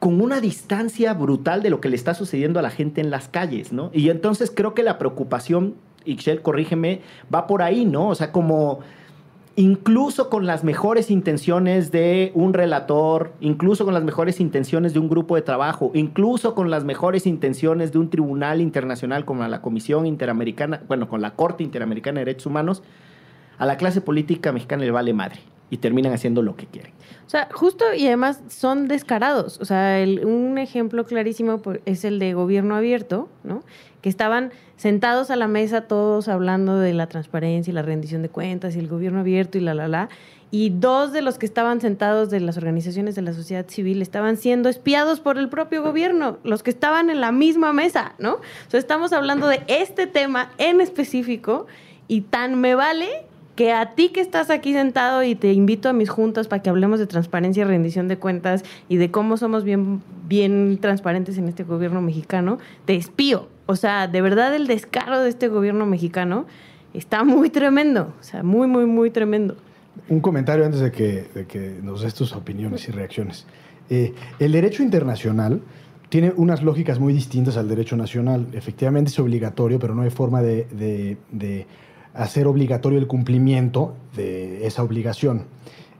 con una distancia brutal de lo que le está sucediendo a la gente en las calles, ¿no? Y entonces creo que la preocupación, Ixchel, corrígeme, va por ahí, ¿no? O sea, como incluso con las mejores intenciones de un relator, incluso con las mejores intenciones de un grupo de trabajo, incluso con las mejores intenciones de un tribunal internacional como la Comisión Interamericana, bueno, con la Corte Interamericana de Derechos Humanos, a la clase política mexicana le vale madre. Y terminan haciendo lo que quieren. O sea, justo, y además son descarados. O sea, el, un ejemplo clarísimo es el de Gobierno Abierto, ¿no? Que estaban sentados a la mesa todos hablando de la transparencia y la rendición de cuentas y el Gobierno Abierto y la, la, la. Y dos de los que estaban sentados de las organizaciones de la sociedad civil estaban siendo espiados por el propio gobierno, los que estaban en la misma mesa, ¿no? O sea, estamos hablando de este tema en específico y tan me vale... que a ti que estás aquí sentado y te invito a mis juntas para que hablemos de transparencia y rendición de cuentas y de cómo somos bien, bien transparentes en este gobierno mexicano, te espío. O sea, de verdad el descaro de este gobierno mexicano está muy tremendo. O sea, muy, muy, muy tremendo. Un comentario antes de que, de que nos des tus opiniones y reacciones. Eh, el derecho internacional tiene unas lógicas muy distintas al derecho nacional. Efectivamente es obligatorio, pero no hay forma de... de, de hacer obligatorio el cumplimiento de esa obligación.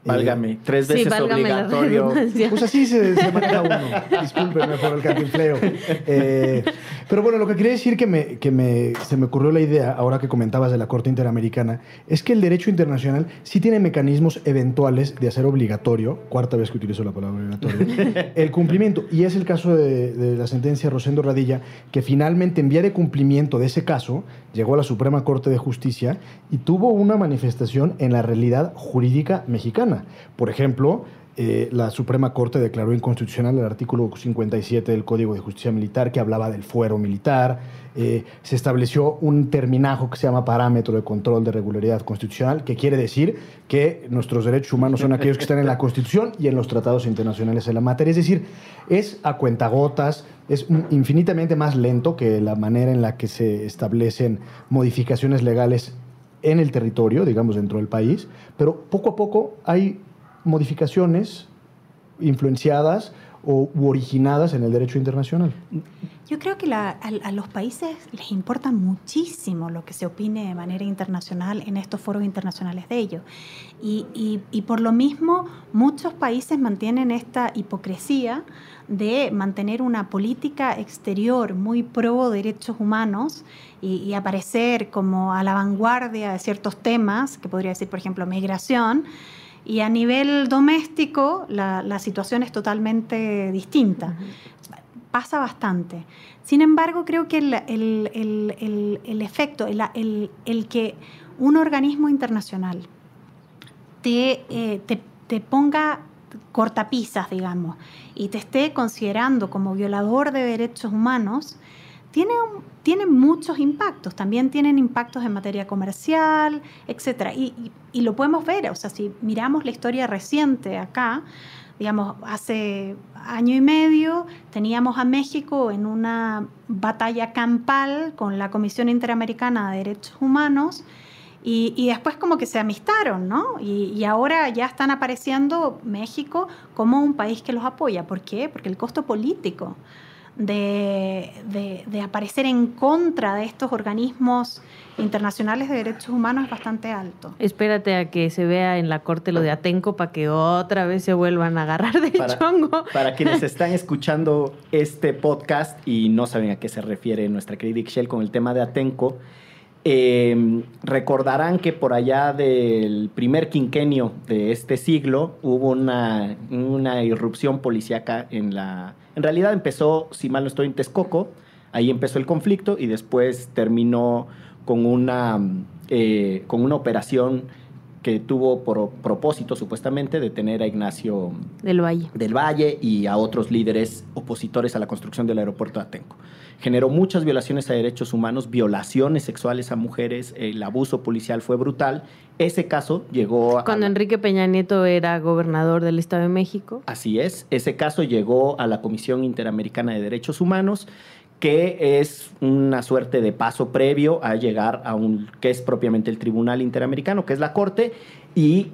Válgame, eh, tres veces sí, válgame obligatorio. Pues así se, se maneja uno. Discúlpeme por el cantinfleo. Eh, pero bueno, lo que quería decir que, me, que me, se me ocurrió la idea, ahora que comentabas de la Corte Interamericana, es que el derecho internacional sí tiene mecanismos eventuales de hacer obligatorio, cuarta vez que utilizo la palabra obligatorio, el cumplimiento. Y es el caso de, de la sentencia Rosendo Radilla, que finalmente en vía de cumplimiento de ese caso llegó a la Suprema Corte de Justicia y tuvo una manifestación en la realidad jurídica mexicana. Por ejemplo, eh, la Suprema Corte declaró inconstitucional el artículo cincuenta y siete del Código de Justicia Militar que hablaba del fuero militar. Eh, se estableció un terminajo que se llama parámetro de control de regularidad constitucional, que quiere decir que nuestros derechos humanos son aquellos que están en la Constitución y en los tratados internacionales en la materia. Es decir, es a cuentagotas, es infinitamente más lento que la manera en la que se establecen modificaciones legales en el territorio, digamos, dentro del país, pero poco a poco hay modificaciones influenciadas o u originadas en el derecho internacional. Yo creo que la, a, a los países les importa muchísimo lo que se opine de manera internacional en estos foros internacionales de ellos. Y, y, y por lo mismo, muchos países mantienen esta hipocresía de mantener una política exterior muy pro derechos humanos y, y aparecer como a la vanguardia de ciertos temas, que podría decir, por ejemplo, migración. Y a nivel doméstico, la, la situación es totalmente distinta. Pasa bastante. Sin embargo, creo que el, el, el, el, el efecto, el, el, el que un organismo internacional te, eh, te, te ponga cortapisas, digamos, y te esté considerando como violador de derechos humanos, tiene, tiene muchos impactos. También tienen impactos en materia comercial, etcétera. Y, y, y lo podemos ver. O sea, si miramos la historia reciente acá, digamos, hace año y medio teníamos a México en una batalla campal con la Comisión Interamericana de Derechos Humanos y, y después como que se amistaron, ¿no? Y, y ahora ya están apareciendo México como un país que los apoya. ¿Por qué? Porque el costo político de, de, de aparecer en contra de estos organismos internacionales de derechos humanos es bastante alto. Espérate a que se vea en la Corte lo de Atenco para que otra vez se vuelvan a agarrar de para, chongo. Para quienes están escuchando este podcast y no saben a qué se refiere nuestra querida Ixchel con el tema de Atenco, eh, recordarán que por allá del primer quinquenio de este siglo hubo una, una irrupción policíaca en la... En realidad empezó, si mal no estoy, en Texcoco, ahí empezó el conflicto y después terminó con una, eh, con una operación que tuvo por propósito, supuestamente, detener a Ignacio del Valle. del Valle y a otros líderes opositores a la construcción del aeropuerto de Atenco. Generó muchas violaciones a derechos humanos, violaciones sexuales a mujeres, el abuso policial fue brutal. Ese caso llegó... A... Cuando Enrique Peña Nieto era gobernador del Estado de México. Así es. Ese caso llegó a la Comisión Interamericana de Derechos Humanos, que es una suerte de paso previo a llegar a un... que es propiamente el Tribunal Interamericano, que es la Corte, y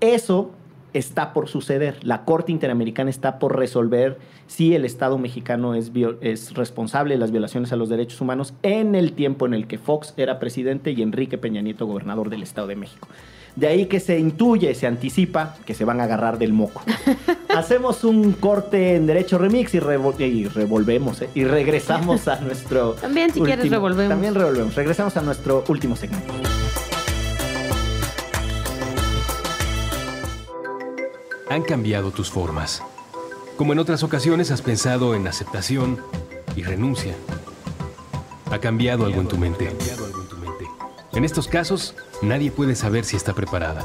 eso está por suceder. La Corte Interamericana está por resolver si el Estado mexicano es, es responsable de las violaciones a los derechos humanos en el tiempo en el que Fox era presidente y Enrique Peña Nieto gobernador del Estado de México. De ahí que se intuye, se anticipa que se van a agarrar del moco. Hacemos un corte en Derecho Remix y, revol y revolvemos, ¿eh? Y regresamos a nuestro... También si último, quieres revolvemos. También revolvemos. Regresamos a nuestro último segmento. Han cambiado tus formas. Como en otras ocasiones has pensado en aceptación y renuncia. Ha cambiado algo en tu mente. En estos casos, nadie puede saber si está preparada.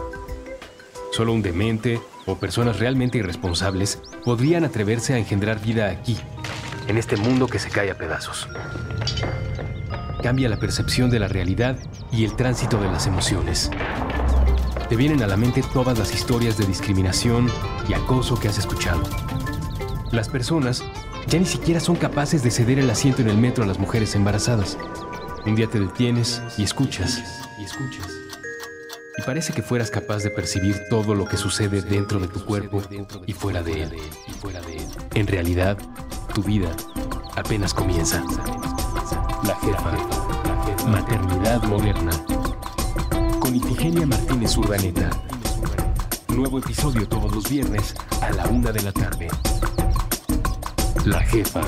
Solo un demente o personas realmente irresponsables podrían atreverse a engendrar vida aquí, en este mundo que se cae a pedazos. Cambia la percepción de la realidad y el tránsito de las emociones. Te vienen a la mente todas las historias de discriminación y acoso que has escuchado. Las personas ya ni siquiera son capaces de ceder el asiento en el metro a las mujeres embarazadas. Un día te detienes y escuchas, y escuchas, y parece que fueras capaz de percibir todo lo que sucede dentro de tu cuerpo y fuera de él. En realidad, tu vida apenas comienza. La Jefa, maternidad moderna, con Ifigenia Martínez Urdaneta. Nuevo episodio todos los viernes a la una de la tarde. La Jefa.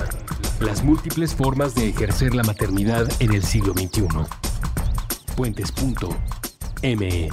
Las múltiples formas de ejercer la maternidad en el siglo veintiuno. Puentes punto me.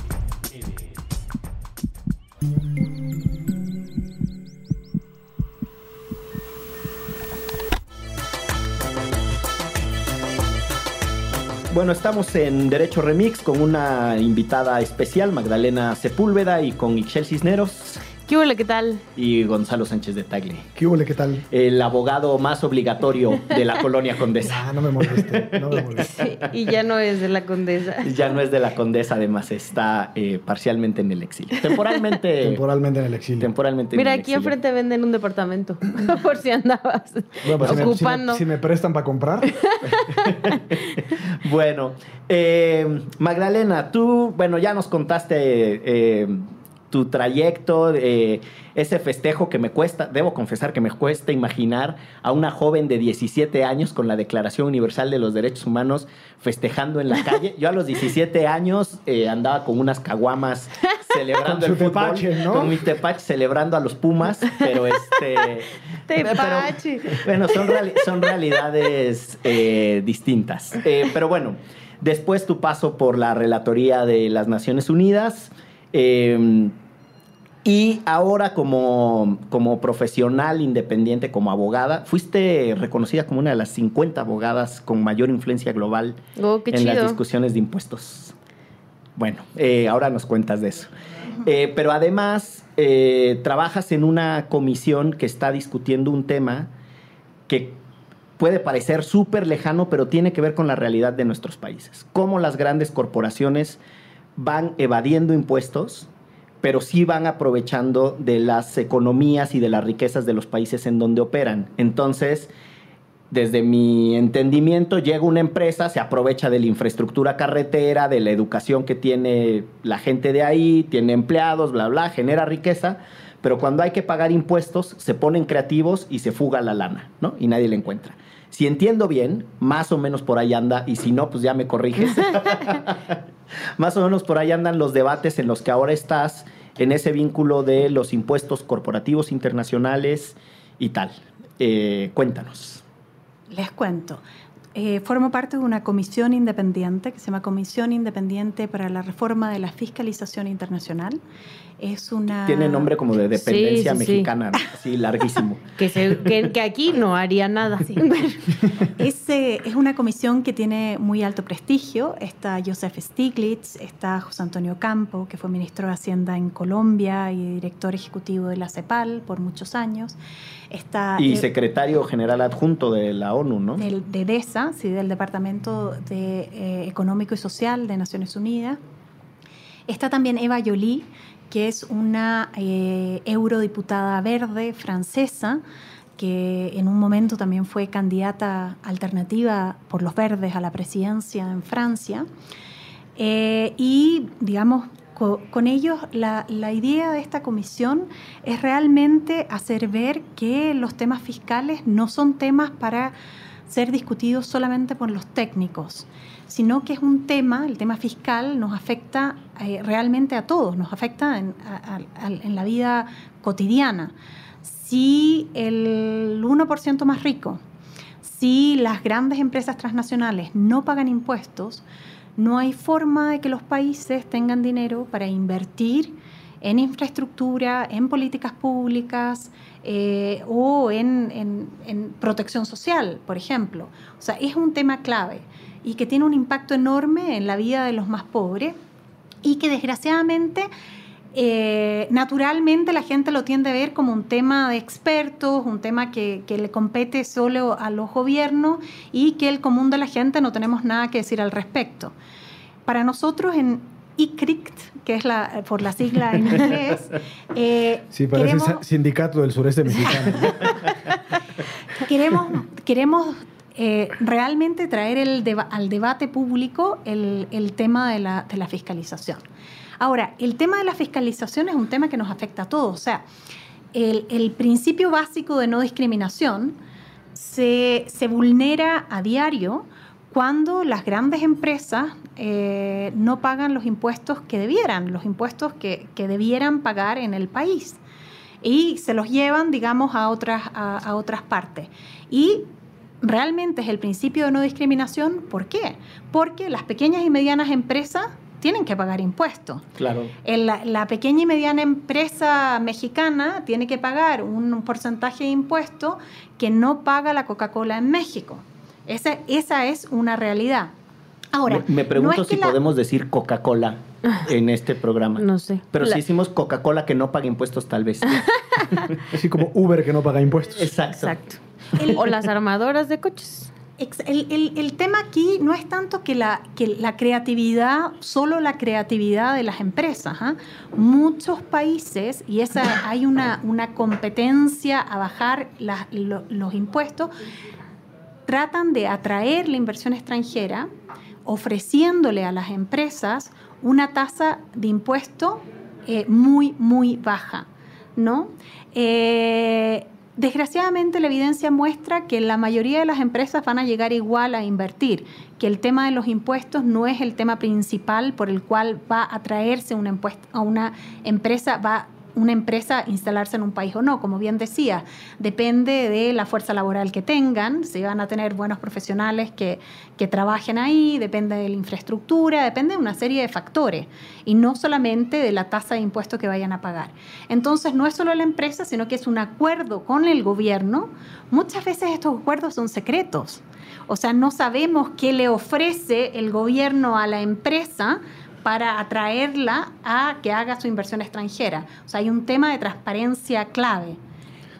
Bueno, estamos en Derecho Remix con una invitada especial, Magdalena Sepúlveda, y con Ixchel Cisneros. ¿Qué huele, qué tal? Y Gonzalo Sánchez de Tagle. ¿Qué huele, qué tal? El abogado más obligatorio de la Colonia Condesa. Ah, no me moleste, no me moleste. Sí, y ya no es de la Condesa. Ya no es de la Condesa, además está eh, parcialmente en el exilio. Temporalmente. Temporalmente en el exilio. Temporalmente Mira, en el aquí exilio. Enfrente venden un departamento, por si andabas bueno, pues ocupando. Si me, si me prestan para comprar. Bueno, eh, Magdalena, tú, bueno, ya nos contaste... Eh, tu trayecto, eh, ese festejo que me cuesta, debo confesar que me cuesta imaginar a una joven de diecisiete años con la Declaración Universal de los Derechos Humanos festejando en la calle. Yo a los diecisiete años eh, andaba con unas caguamas celebrando el fútbol, tepache, ¿no? Con mi tepache celebrando a los Pumas, pero este... Tepache. Pero, bueno, son, reali son realidades eh, distintas. Eh, pero bueno, después tu paso por la Relatoría de las Naciones Unidas... Eh, Y ahora como, como profesional independiente, como abogada, fuiste reconocida como una de las cincuenta abogadas con mayor influencia global oh, en chido. las discusiones de impuestos. Bueno, eh, ahora nos cuentas de eso. Eh, pero además, eh, trabajas en una comisión que está discutiendo un tema que puede parecer súper lejano, pero tiene que ver con la realidad de nuestros países. Cómo las grandes corporaciones van evadiendo impuestos, pero sí van aprovechando de las economías y de las riquezas de los países en donde operan. Entonces, desde mi entendimiento, llega una empresa, se aprovecha de la infraestructura carretera, de la educación que tiene la gente de ahí, tiene empleados, bla, bla, genera riqueza, pero cuando hay que pagar impuestos se ponen creativos y se fuga la lana, ¿no? Y nadie la encuentra. Si entiendo bien, más o menos por ahí anda, y si no, pues ya me corriges. Más o menos por ahí andan los debates en los que ahora estás, en ese vínculo de los impuestos corporativos internacionales y tal. Eh, cuéntanos. Les cuento. Eh, formo parte de una comisión independiente que se llama Comisión Independiente para la Reforma de la Fiscalización Internacional. Es una... Tiene nombre como de dependencia sí, sí, mexicana, sí, así larguísimo. Que, se, que, que aquí no haría nada. Sí. es, eh, es una comisión que tiene muy alto prestigio. Está Joseph Stiglitz, está José Antonio Ocampo, que fue ministro de Hacienda en Colombia y director ejecutivo de la CEPAL por muchos años. Está y secretario general adjunto de la ONU, ¿no? Del, de DESA, sí, del Departamento de, eh, Económico y Social de Naciones Unidas. Está también Eva Joly, que es una eh, eurodiputada verde francesa, que en un momento también fue candidata alternativa por los verdes a la presidencia en Francia. Eh, y, digamos, con ellos, la, la idea de esta comisión es realmente hacer ver que los temas fiscales no son temas para ser discutidos solamente por los técnicos, sino que es un tema, el tema fiscal nos afecta eh, realmente a todos, nos afecta en, a, a, en la vida cotidiana. Si el uno por ciento más rico, si las grandes empresas transnacionales no pagan impuestos, no hay forma de que los países tengan dinero para invertir en infraestructura, en políticas públicas eh, o en, en, en protección social, por ejemplo. O sea, es un tema clave y que tiene un impacto enorme en la vida de los más pobres y que desgraciadamente, eh, naturalmente la gente lo tiende a ver como un tema de expertos, un tema que, que le compete solo a los gobiernos y que el común de la gente no tenemos nada que decir al respecto. Para nosotros en I C R I C T, que es la, por la sigla en inglés... Eh, sí, parece queremos, sindicato del sureste mexicano. queremos... queremos Eh, realmente traer el deba- al debate público el, el tema de la, de la fiscalización. Ahora, el tema de la fiscalización es un tema que nos afecta a todos. O sea, el, el principio básico de no discriminación se, se vulnera a diario cuando las grandes empresas eh, no pagan los impuestos que debieran, los impuestos que, que debieran pagar en el país. Y se los llevan, digamos, a otras, a, a otras partes. Y... realmente es el principio de no discriminación. ¿Por qué? Porque las pequeñas y medianas empresas tienen que pagar impuestos. Claro. La, la pequeña y mediana empresa mexicana tiene que pagar un, un porcentaje de impuesto que no paga la Coca-Cola en México. Esa, esa es una realidad. Ahora, me, me pregunto no es que si la... podemos decir Coca-Cola en este programa. No sé. Pero la... si hicimos Coca-Cola que no paga impuestos, tal vez. Así como Uber que no paga impuestos. Exacto. Exacto. El, o las armadoras de coches. El, el, el tema aquí no es tanto que la, que la creatividad, solo la creatividad de las empresas. ¿eh? Muchos países, y esa hay una, una competencia a bajar la, lo, los impuestos, tratan de atraer la inversión extranjera ofreciéndole a las empresas una tasa de impuesto eh, muy, muy baja, ¿no? Eh... Desgraciadamente, la evidencia muestra que la mayoría de las empresas van a llegar igual a invertir, que el tema de los impuestos no es el tema principal por el cual va a traerse una, a una empresa, va una empresa a instalarse en un país o no. Como bien decía, depende de la fuerza laboral que tengan, si van a tener buenos profesionales que, que trabajen ahí, depende de la infraestructura, depende de una serie de factores y no solamente de la tasa de impuestos que vayan a pagar. Entonces, no es solo la empresa, sino que es un acuerdo con el gobierno. Muchas veces estos acuerdos son secretos. O sea, no sabemos qué le ofrece el gobierno a la empresa para atraerla a que haga su inversión extranjera. O sea, hay un tema de transparencia clave.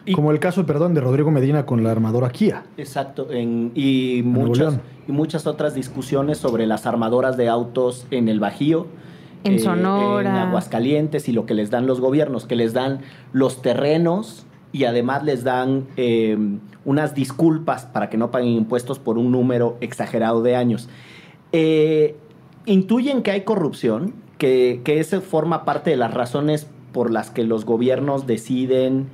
Y, como el caso, perdón, de Rodrigo Medina con la armadora Kia. Exacto. En, y, en muchas, y muchas otras discusiones sobre las armadoras de autos en el Bajío. En eh, Sonora. En Aguascalientes y lo que les dan los gobiernos, que les dan los terrenos y además les dan eh, unas disculpas para que no paguen impuestos por un número exagerado de años. Eh, intuyen que hay corrupción, que, que eso forma parte de las razones por las que los gobiernos deciden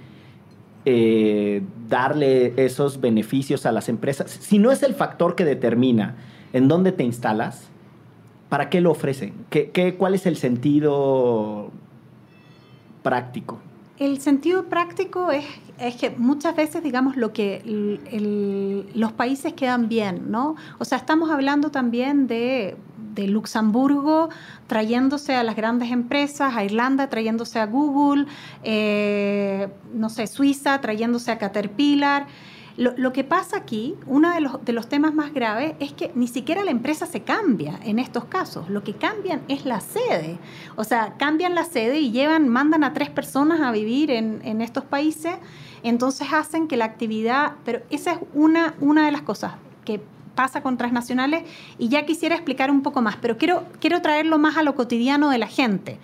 eh, darle esos beneficios a las empresas, si no es el factor que determina en dónde te instalas, ¿para qué lo ofrecen? ¿Qué, qué, ¿Cuál es el sentido práctico? El sentido práctico es, es que muchas veces, digamos, lo que el, el, los países quedan bien, ¿no? O sea, estamos hablando también de, de Luxemburgo trayéndose a las grandes empresas, a Irlanda trayéndose a Google, eh, no sé, Suiza trayéndose a Caterpillar. Lo, lo que pasa aquí, uno de los, de los temas más graves es que ni siquiera la empresa se cambia en estos casos. Lo que cambian es la sede. O sea, cambian la sede y llevan, mandan a tres personas a vivir en, en estos países. Entonces hacen que la actividad... Pero esa es una, una de las cosas que pasa con transnacionales y ya quisiera explicar un poco más, pero quiero, quiero traerlo más a lo cotidiano de la gente.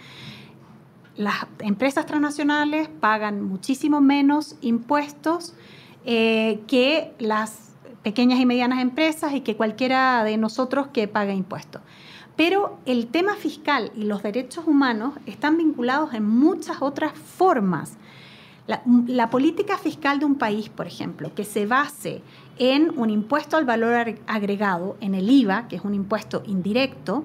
Las empresas transnacionales pagan muchísimo menos impuestos Eh, que las pequeñas y medianas empresas y que cualquiera de nosotros que pague impuestos. Pero el tema fiscal y los derechos humanos están vinculados en muchas otras formas. La, la política fiscal de un país, por ejemplo, que se base en un impuesto al valor agregado, en el I V A, que es un impuesto indirecto,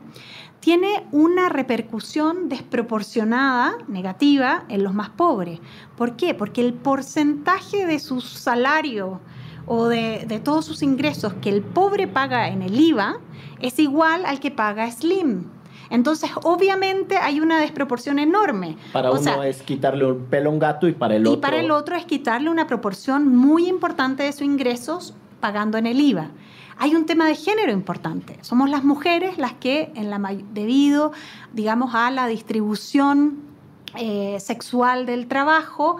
tiene una repercusión desproporcionada, negativa, en los más pobres. ¿Por qué? Porque el porcentaje de su salario o de, de todos sus ingresos que el pobre paga en el I V A es igual al que paga Slim. Entonces, obviamente, hay una desproporción enorme. Para o uno sea, es quitarle un pelo a un gato y para el y otro... Y para el otro es quitarle una proporción muy importante de sus ingresos pagando en el I V A. Hay un tema de género importante. Somos las mujeres las que, en la, debido, digamos, a la distribución eh, sexual del trabajo,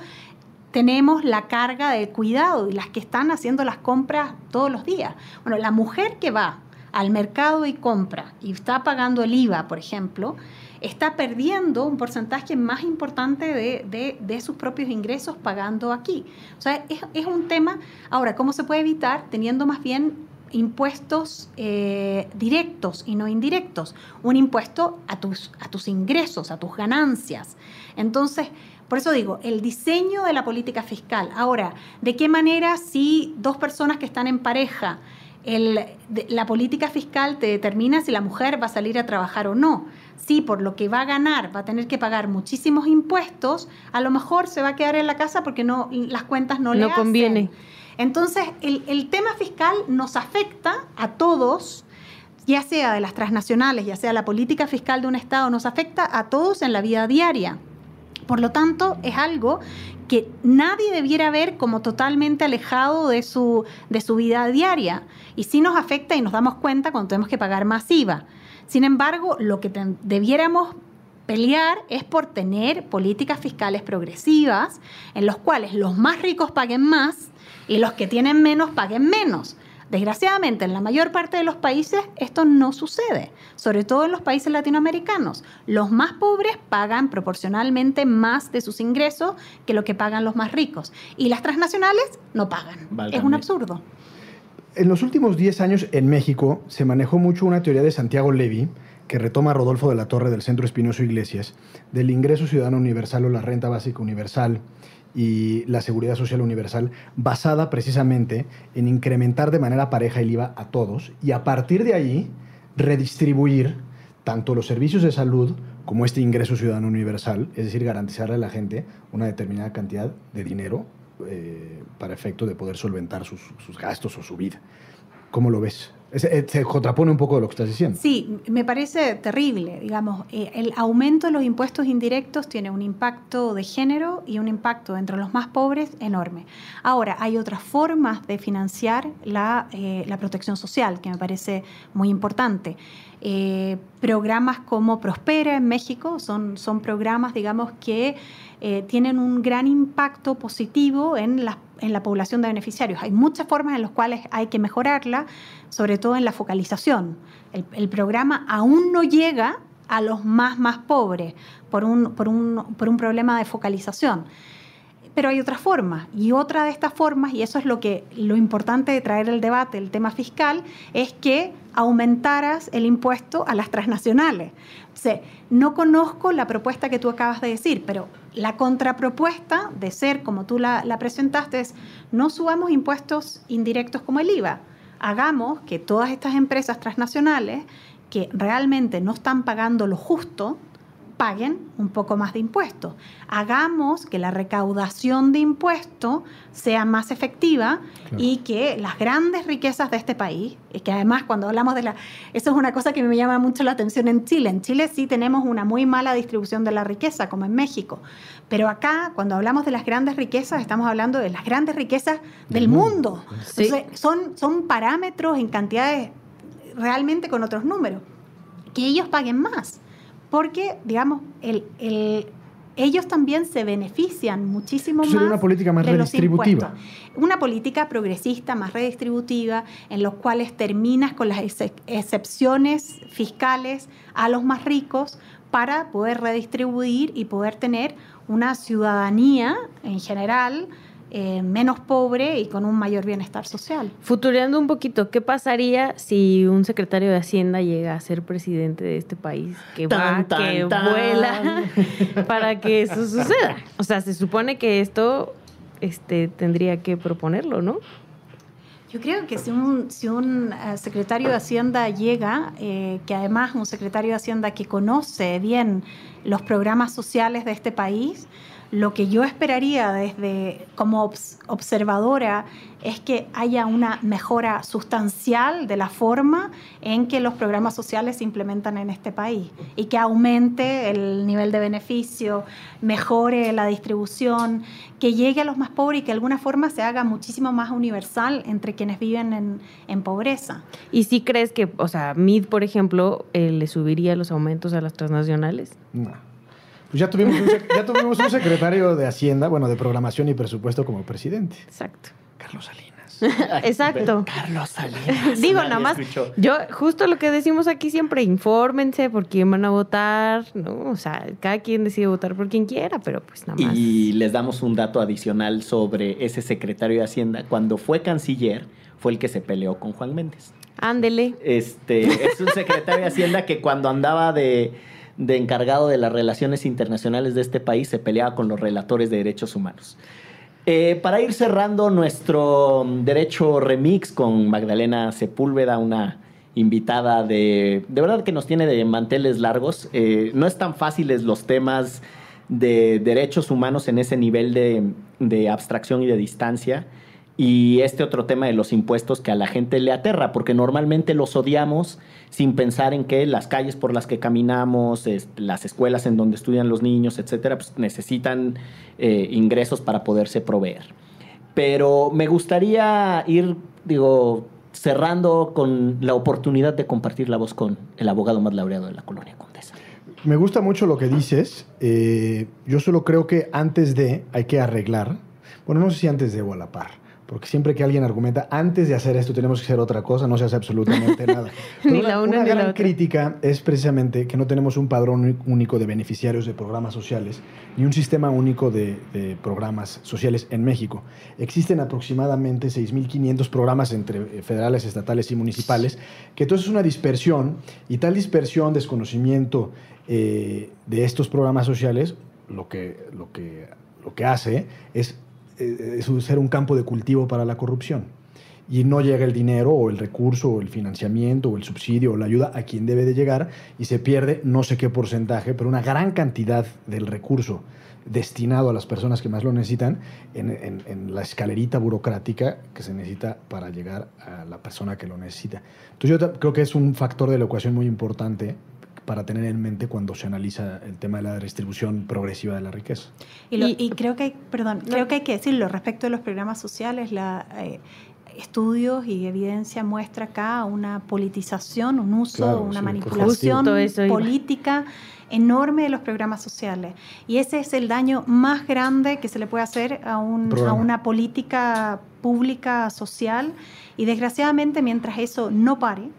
tenemos la carga de cuidado y las que están haciendo las compras todos los días. Bueno, la mujer que va al mercado y compra y está pagando el I V A, por ejemplo, está perdiendo un porcentaje más importante de, de, de sus propios ingresos pagando aquí. O sea, es, es un tema... Ahora, ¿cómo se puede evitar? Teniendo más bien impuestos eh, directos y no indirectos, un impuesto a tus, a tus ingresos, a tus ganancias. Entonces, por eso digo, el diseño de la política fiscal. Ahora, ¿de qué manera si dos personas que están en pareja, el, de, la política fiscal te determina si la mujer va a salir a trabajar o no? Si por lo que va a ganar va a tener que pagar muchísimos impuestos, a lo mejor se va a quedar en la casa porque no, las cuentas no, no le hacen. No conviene. Entonces, el, el tema fiscal nos afecta a todos, ya sea de las transnacionales, ya sea la política fiscal de un Estado, nos afecta a todos en la vida diaria. Por lo tanto, es algo que nadie debiera ver como totalmente alejado de su, de su vida diaria. Y sí nos afecta y nos damos cuenta cuando tenemos que pagar más I V A. Sin embargo, lo que ten, debiéramos pelear es por tener políticas fiscales progresivas en los cuales los más ricos paguen más y los que tienen menos paguen menos. Desgraciadamente, en la mayor parte de los países esto no sucede, sobre todo en los países latinoamericanos. Los más pobres pagan proporcionalmente más de sus ingresos que lo que pagan los más ricos. Y las transnacionales no pagan. Válgame. Es un absurdo. En los últimos diez años en México se manejó mucho una teoría de Santiago Levy, que retoma Rodolfo de la Torre del Centro Espinoso Iglesias, del ingreso ciudadano universal o la renta básica universal y la seguridad social universal, basada precisamente en incrementar de manera pareja el I V A a todos y a partir de ahí redistribuir tanto los servicios de salud como este ingreso ciudadano universal, es decir, garantizarle a la gente una determinada cantidad de dinero eh, para efecto de poder solventar sus, sus gastos o su vida. ¿Cómo lo ves? Se contrapone un poco de lo que estás diciendo. Sí, me parece terrible. Digamos, eh, el aumento de los impuestos indirectos tiene un impacto de género y un impacto entre los más pobres enorme. Ahora, hay otras formas de financiar la, eh, la protección social, que me parece muy importante. Eh, programas como Prospera en México son, son programas, digamos, que eh, tienen un gran impacto positivo en las en la población de beneficiarios. Hay muchas formas en las cuales hay que mejorarla, sobre todo en la focalización. El, el programa aún no llega a los más, más pobres por un, por un, por un problema de focalización. Pero hay otras formas, y otra de estas formas, y eso es lo que lo importante de traer el debate, el tema fiscal, es que aumentaras el impuesto a las transnacionales. O sea, no conozco la propuesta que tú acabas de decir, pero la contrapropuesta de ser como tú la, la presentaste es no subamos impuestos indirectos como el I V A, hagamos que todas estas empresas transnacionales que realmente no están pagando lo justo, paguen un poco más de impuestos. Hagamos que la recaudación de impuestos sea más efectiva, claro, y que las grandes riquezas de este país, que además cuando hablamos de la... Eso es una cosa que me llama mucho la atención en Chile. En Chile sí tenemos una muy mala distribución de la riqueza, como en México. Pero acá, cuando hablamos de las grandes riquezas, estamos hablando de las grandes riquezas del, del mundo. mundo. Sí. Entonces, son, son parámetros en cantidades realmente con otros números. Que ellos paguen más. Porque, digamos, el, el, ellos también se benefician muchísimo más. Sería una política más redistributiva. Una política progresista, más redistributiva, en los cuales terminas con las ex, excepciones fiscales a los más ricos para poder redistribuir y poder tener una ciudadanía en general eh, menos pobre y con un mayor bienestar social. Futureando un poquito, ¿qué pasaría si un secretario de Hacienda llega a ser presidente de este país? Que tan, va, tan, que tan. vuela para que eso suceda. O sea, se supone que esto este, tendría que proponerlo, ¿no? Yo creo que si un, si un secretario de Hacienda llega, eh, que además un secretario de Hacienda que conoce bien los programas sociales de este país... Lo que yo esperaría desde como observadora es que haya una mejora sustancial de la forma en que los programas sociales se implementan en este país y que aumente el nivel de beneficio, mejore la distribución, que llegue a los más pobres y que de alguna forma se haga muchísimo más universal entre quienes viven en, en pobreza. ¿Y si crees que, o sea, M I D, por ejemplo, eh, le subiría los aumentos a las transnacionales? No. Pues ya tuvimos, un, ya tuvimos un secretario de Hacienda, bueno, de Programación y Presupuesto como presidente. Exacto. Carlos Salinas. Exacto. Carlos Salinas. Digo, nada más, yo, justo lo que decimos aquí siempre, infórmense por quién van a votar, ¿no? O sea, cada quien decide votar por quien quiera, pero pues nada más. Y les damos un dato adicional sobre ese secretario de Hacienda. Cuando fue canciller, fue el que se peleó con Juan Méndez. Ándele. Este, es un secretario de Hacienda que cuando andaba de... de encargado de las relaciones internacionales de este país, se peleaba con los relatores de derechos humanos. Eh, para ir cerrando nuestro Derecho Remix con Magdalena Sepúlveda, una invitada de... De verdad que nos tiene de manteles largos. Eh, no es tan fáciles los temas de derechos humanos en ese nivel de, de abstracción y de distancia. Y este otro tema de los impuestos que a la gente le aterra, porque normalmente los odiamos sin pensar en que las calles por las que caminamos, las escuelas en donde estudian los niños, etcétera, pues necesitan eh, ingresos para poderse proveer. Pero me gustaría ir, digo, cerrando con la oportunidad de compartir la voz con el abogado más laureado de la Colonia Condesa. Me gusta mucho lo que dices. Eh, yo solo creo que antes de hay que arreglar. Bueno, no sé si antes de o a la par. Porque siempre que alguien argumenta, antes de hacer esto tenemos que hacer otra cosa, no se hace absolutamente nada. Pero ni la una, una ni gran la otra. Crítica es precisamente que no tenemos un padrón único de beneficiarios de programas sociales, ni un sistema único de, de programas sociales en México. Existen aproximadamente seis mil quinientos programas entre federales, estatales y municipales, que entonces es una dispersión, y tal dispersión, desconocimiento eh, de estos programas sociales, lo que, lo que, lo que hace es... es ser un campo de cultivo para la corrupción y no llega el dinero o el recurso o el financiamiento o el subsidio o la ayuda a quien debe de llegar y se pierde no sé qué porcentaje, pero una gran cantidad del recurso destinado a las personas que más lo necesitan en, en, en la escalerita burocrática que se necesita para llegar a la persona que lo necesita. Entonces yo creo que es un factor de la ecuación muy importante para tener en mente cuando se analiza el tema de la distribución progresiva de la riqueza. Y, lo, y creo que, perdón, creo que hay que decirlo respecto de los programas sociales, la, eh, estudios y evidencia muestra acá una politización, un uso, claro, una sí, manipulación política enorme de los programas sociales. Y ese es el daño más grande que se le puede hacer a, un, a una política pública social. Y desgraciadamente, mientras eso no pare,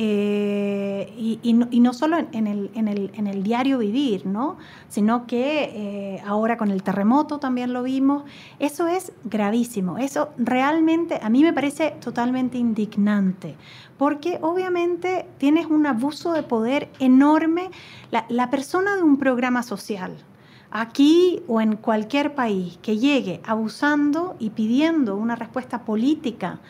eh, y, y, no, y no solo en el, en el, en el diario vivir, ¿no? Sino que eh, ahora con el terremoto también lo vimos. Eso es gravísimo, eso realmente a mí me parece totalmente indignante, porque obviamente tienes un abuso de poder enorme. La, la persona de un programa social, aquí o en cualquier país, que llegue abusando y pidiendo una respuesta política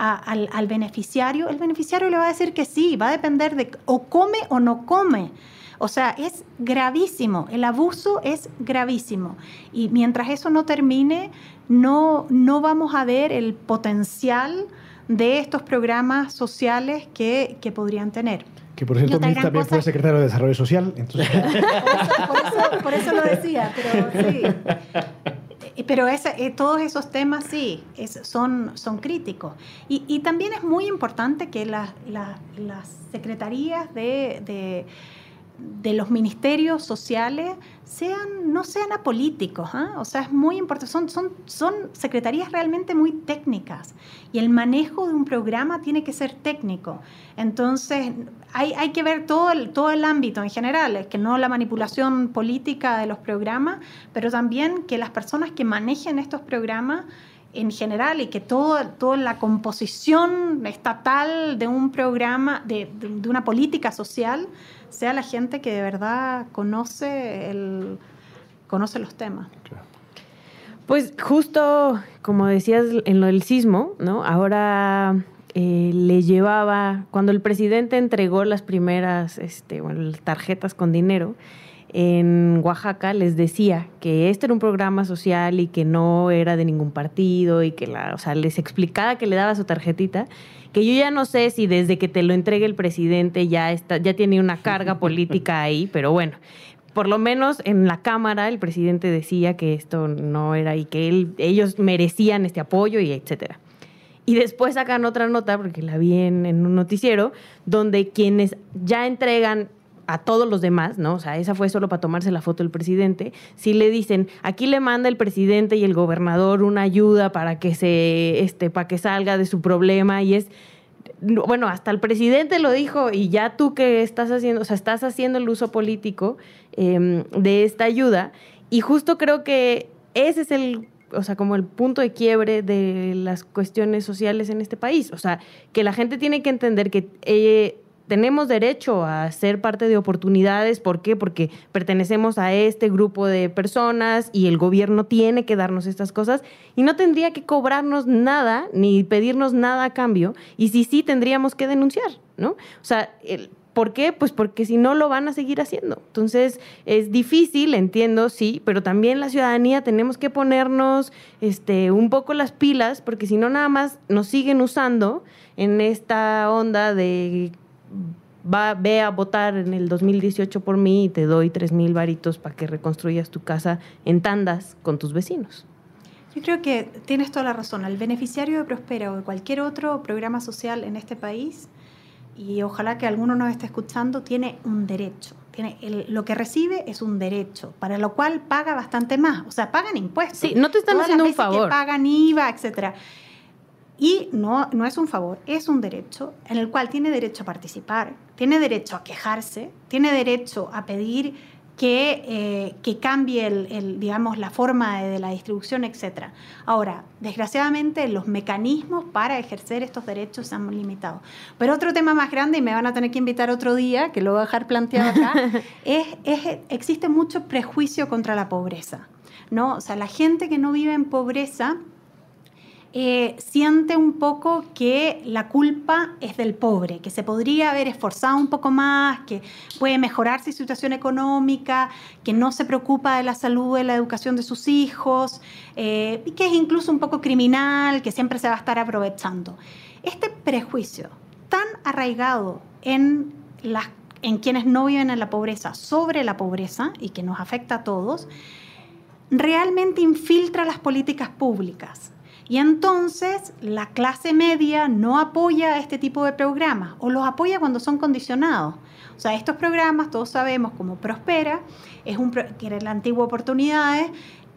a, al, al beneficiario, el beneficiario le va a decir que sí, va a depender de o come o no come. O sea, es gravísimo, el abuso es gravísimo. Y mientras eso no termine, no, no vamos a ver el potencial de estos programas sociales que, que podrían tener. Que, por cierto, Luis también cosa... fue secretario de Desarrollo Social. Entonces... por, eso, por, eso, por eso lo decía, pero sí. Pero ese, todos esos temas sí, es, son, son críticos. Y, y también es muy importante que la, la, las secretarías de... de de los ministerios sociales sean, no sean apolíticos, ¿eh? O sea, es muy importante, son, son, son secretarías realmente muy técnicas y el manejo de un programa tiene que ser técnico. Entonces hay, hay que ver todo el, todo el ámbito en general, es que no la manipulación política de los programas, pero también que las personas que manejen estos programas en general y que todo, toda la composición estatal de un programa, de, de una política social, sea la gente que de verdad conoce, el, conoce los temas. Pues justo, como decías, en lo del sismo, ¿no? Ahora eh, le llevaba, cuando el presidente entregó las primeras este, bueno, las tarjetas con dinero, en Oaxaca les decía que este era un programa social y que no era de ningún partido y que la, o sea, les explicaba que le daba su tarjetita, que yo ya no sé si desde que te lo entregue el presidente ya, está, ya tiene una carga política ahí, pero bueno, por lo menos en la Cámara el presidente decía que esto no era y que él, ellos merecían este apoyo y etcétera. Y después sacan otra nota, porque la vi en, en un noticiero, donde quienes ya entregan a todos los demás, ¿no? O sea, esa fue solo para tomarse la foto del presidente. Si le dicen, aquí le manda el presidente y el gobernador una ayuda para que se, este, para que salga de su problema, y es, bueno, hasta el presidente lo dijo, y ya tú que estás haciendo, o sea, estás haciendo el uso político eh, de esta ayuda, y justo creo que ese es el, o sea, como el punto de quiebre de las cuestiones sociales en este país, o sea, que la gente tiene que entender que eh, tenemos derecho a ser parte de oportunidades. ¿Por qué? Porque pertenecemos a este grupo de personas y el gobierno tiene que darnos estas cosas y no tendría que cobrarnos nada ni pedirnos nada a cambio. Y si sí, tendríamos que denunciar, ¿no? O sea, ¿por qué? Pues porque si no lo van a seguir haciendo. Entonces, es difícil, entiendo, sí, pero también la ciudadanía tenemos que ponernos este, un poco las pilas, porque si no nada más nos siguen usando en esta onda de... Va, ve a votar en el dos mil dieciocho por mí y te doy tres mil varitos para que reconstruyas tu casa en tandas con tus vecinos. Yo creo que tienes toda la razón. El beneficiario de Prospera o de cualquier otro programa social en este país, y ojalá que alguno nos esté escuchando, tiene un derecho. Tiene el, lo que recibe es un derecho, para lo cual paga bastante más. O sea, pagan impuestos. Sí, no te están haciendo un favor. Que pagan I V A, etcétera. Y no, no es un favor, es un derecho en el cual tiene derecho a participar, tiene derecho a quejarse, tiene derecho a pedir que, eh, que cambie el, el, digamos, la forma de, de la distribución, etcétera. Ahora, desgraciadamente, los mecanismos para ejercer estos derechos se han limitado. Pero otro tema más grande, y me van a tener que invitar otro día, que lo voy a dejar planteado acá, es, es existe mucho prejuicio contra la pobreza, ¿no? O sea, la gente que no vive en pobreza... Eh, siente un poco que la culpa es del pobre, que se podría haber esforzado un poco más, que puede mejorar su situación económica, que no se preocupa de la salud, de la educación de sus hijos, eh, y que es incluso un poco criminal, que siempre se va a estar aprovechando. Este prejuicio tan arraigado en las, en quienes no viven en la pobreza, sobre la pobreza, y que nos afecta a todos, realmente infiltra las políticas públicas. Y entonces la clase media no apoya este tipo de programas o los apoya cuando son condicionados. O sea, estos programas, todos sabemos, como Prospera, es un pro- que era la antigua Oportunidades,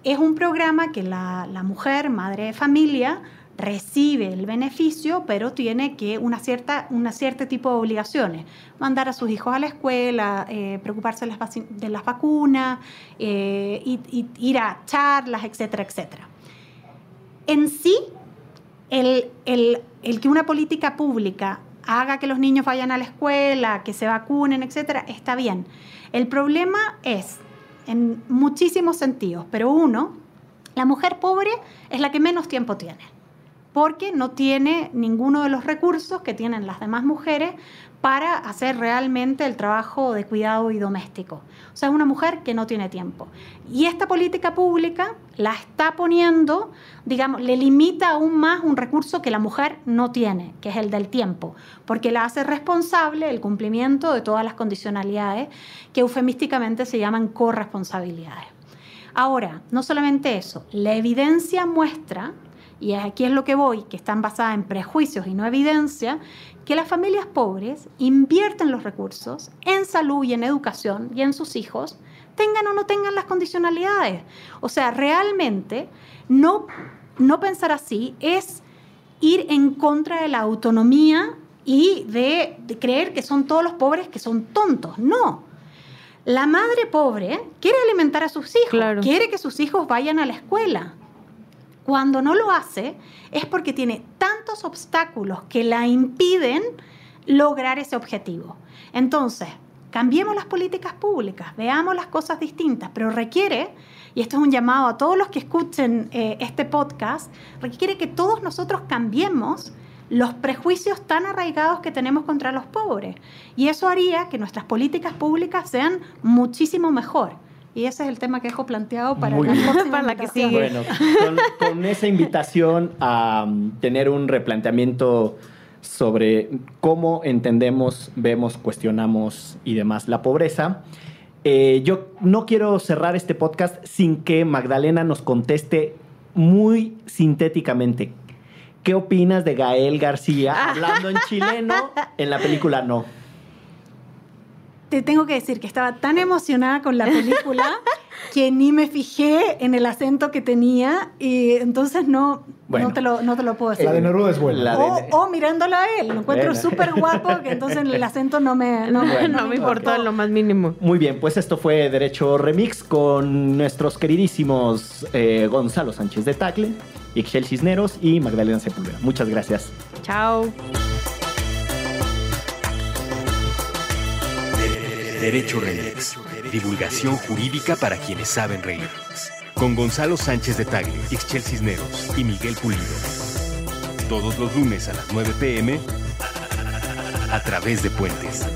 es un programa que la, la mujer, madre de familia, recibe el beneficio, pero tiene que una cierta, una cierta tipo de obligaciones, mandar a sus hijos a la escuela, eh, preocuparse de las, de las vacunas, eh, y, y, ir a charlas, etcétera, etcétera. En sí, el, el, el que una política pública haga que los niños vayan a la escuela, que se vacunen, etcétera, está bien. El problema es, en muchísimos sentidos, pero uno, la mujer pobre es la que menos tiempo tiene, porque no tiene ninguno de los recursos que tienen las demás mujeres para hacer realmente el trabajo de cuidado y doméstico. O sea, es una mujer que no tiene tiempo. Y esta política pública la está poniendo, digamos, le limita aún más un recurso que la mujer no tiene, que es el del tiempo, porque la hace responsable del cumplimiento de todas las condicionalidades que eufemísticamente se llaman corresponsabilidades. Ahora, no solamente eso, la evidencia muestra, y aquí es lo que voy, que están basadas en prejuicios y no evidencia, que las familias pobres invierten los recursos en salud y en educación y en sus hijos, tengan o no tengan las condicionalidades. O sea, realmente no, no pensar así es ir en contra de la autonomía y de, de creer que son todos los pobres que son tontos. No. La madre pobre quiere alimentar a sus hijos, claro, quiere que sus hijos vayan a la escuela. Cuando no lo hace es porque tiene tantos obstáculos que la impiden lograr ese objetivo. Entonces, cambiemos las políticas públicas, veamos las cosas distintas, pero requiere, y esto es un llamado a todos los que escuchen eh, este podcast, requiere que todos nosotros cambiemos los prejuicios tan arraigados que tenemos contra los pobres. Y eso haría que nuestras políticas públicas sean muchísimo mejor. Y ese es el tema que dejo planteado para, para la que sigue. Bueno, con, con esa invitación a um, tener un replanteamiento sobre cómo entendemos, vemos, cuestionamos y demás la pobreza, eh, yo no quiero cerrar este podcast sin que Magdalena nos conteste muy sintéticamente. ¿Qué opinas de Gael García hablando en chileno en la película No? Te tengo que decir que estaba tan emocionada con la película que ni me fijé en el acento que tenía y entonces no, bueno, no, te, lo, no te lo puedo decir. La de Neruda es buena. O, de... o mirándola a él, lo encuentro súper guapo, que entonces el acento no me, no, bueno, no me importó en lo más mínimo. Muy bien, pues esto fue Derecho Remix con nuestros queridísimos eh, Gonzalo Sánchez de Tagle, Ixchel Cisneros y Magdalena Sepúlveda. Muchas gracias. Chao. Derecho Remix, divulgación jurídica para quienes saben reír. Con Gonzalo Sánchez de Tagle, Ixchel Cisneros y Miguel Pulido. Todos los lunes a las nueve pm a través de Puentes.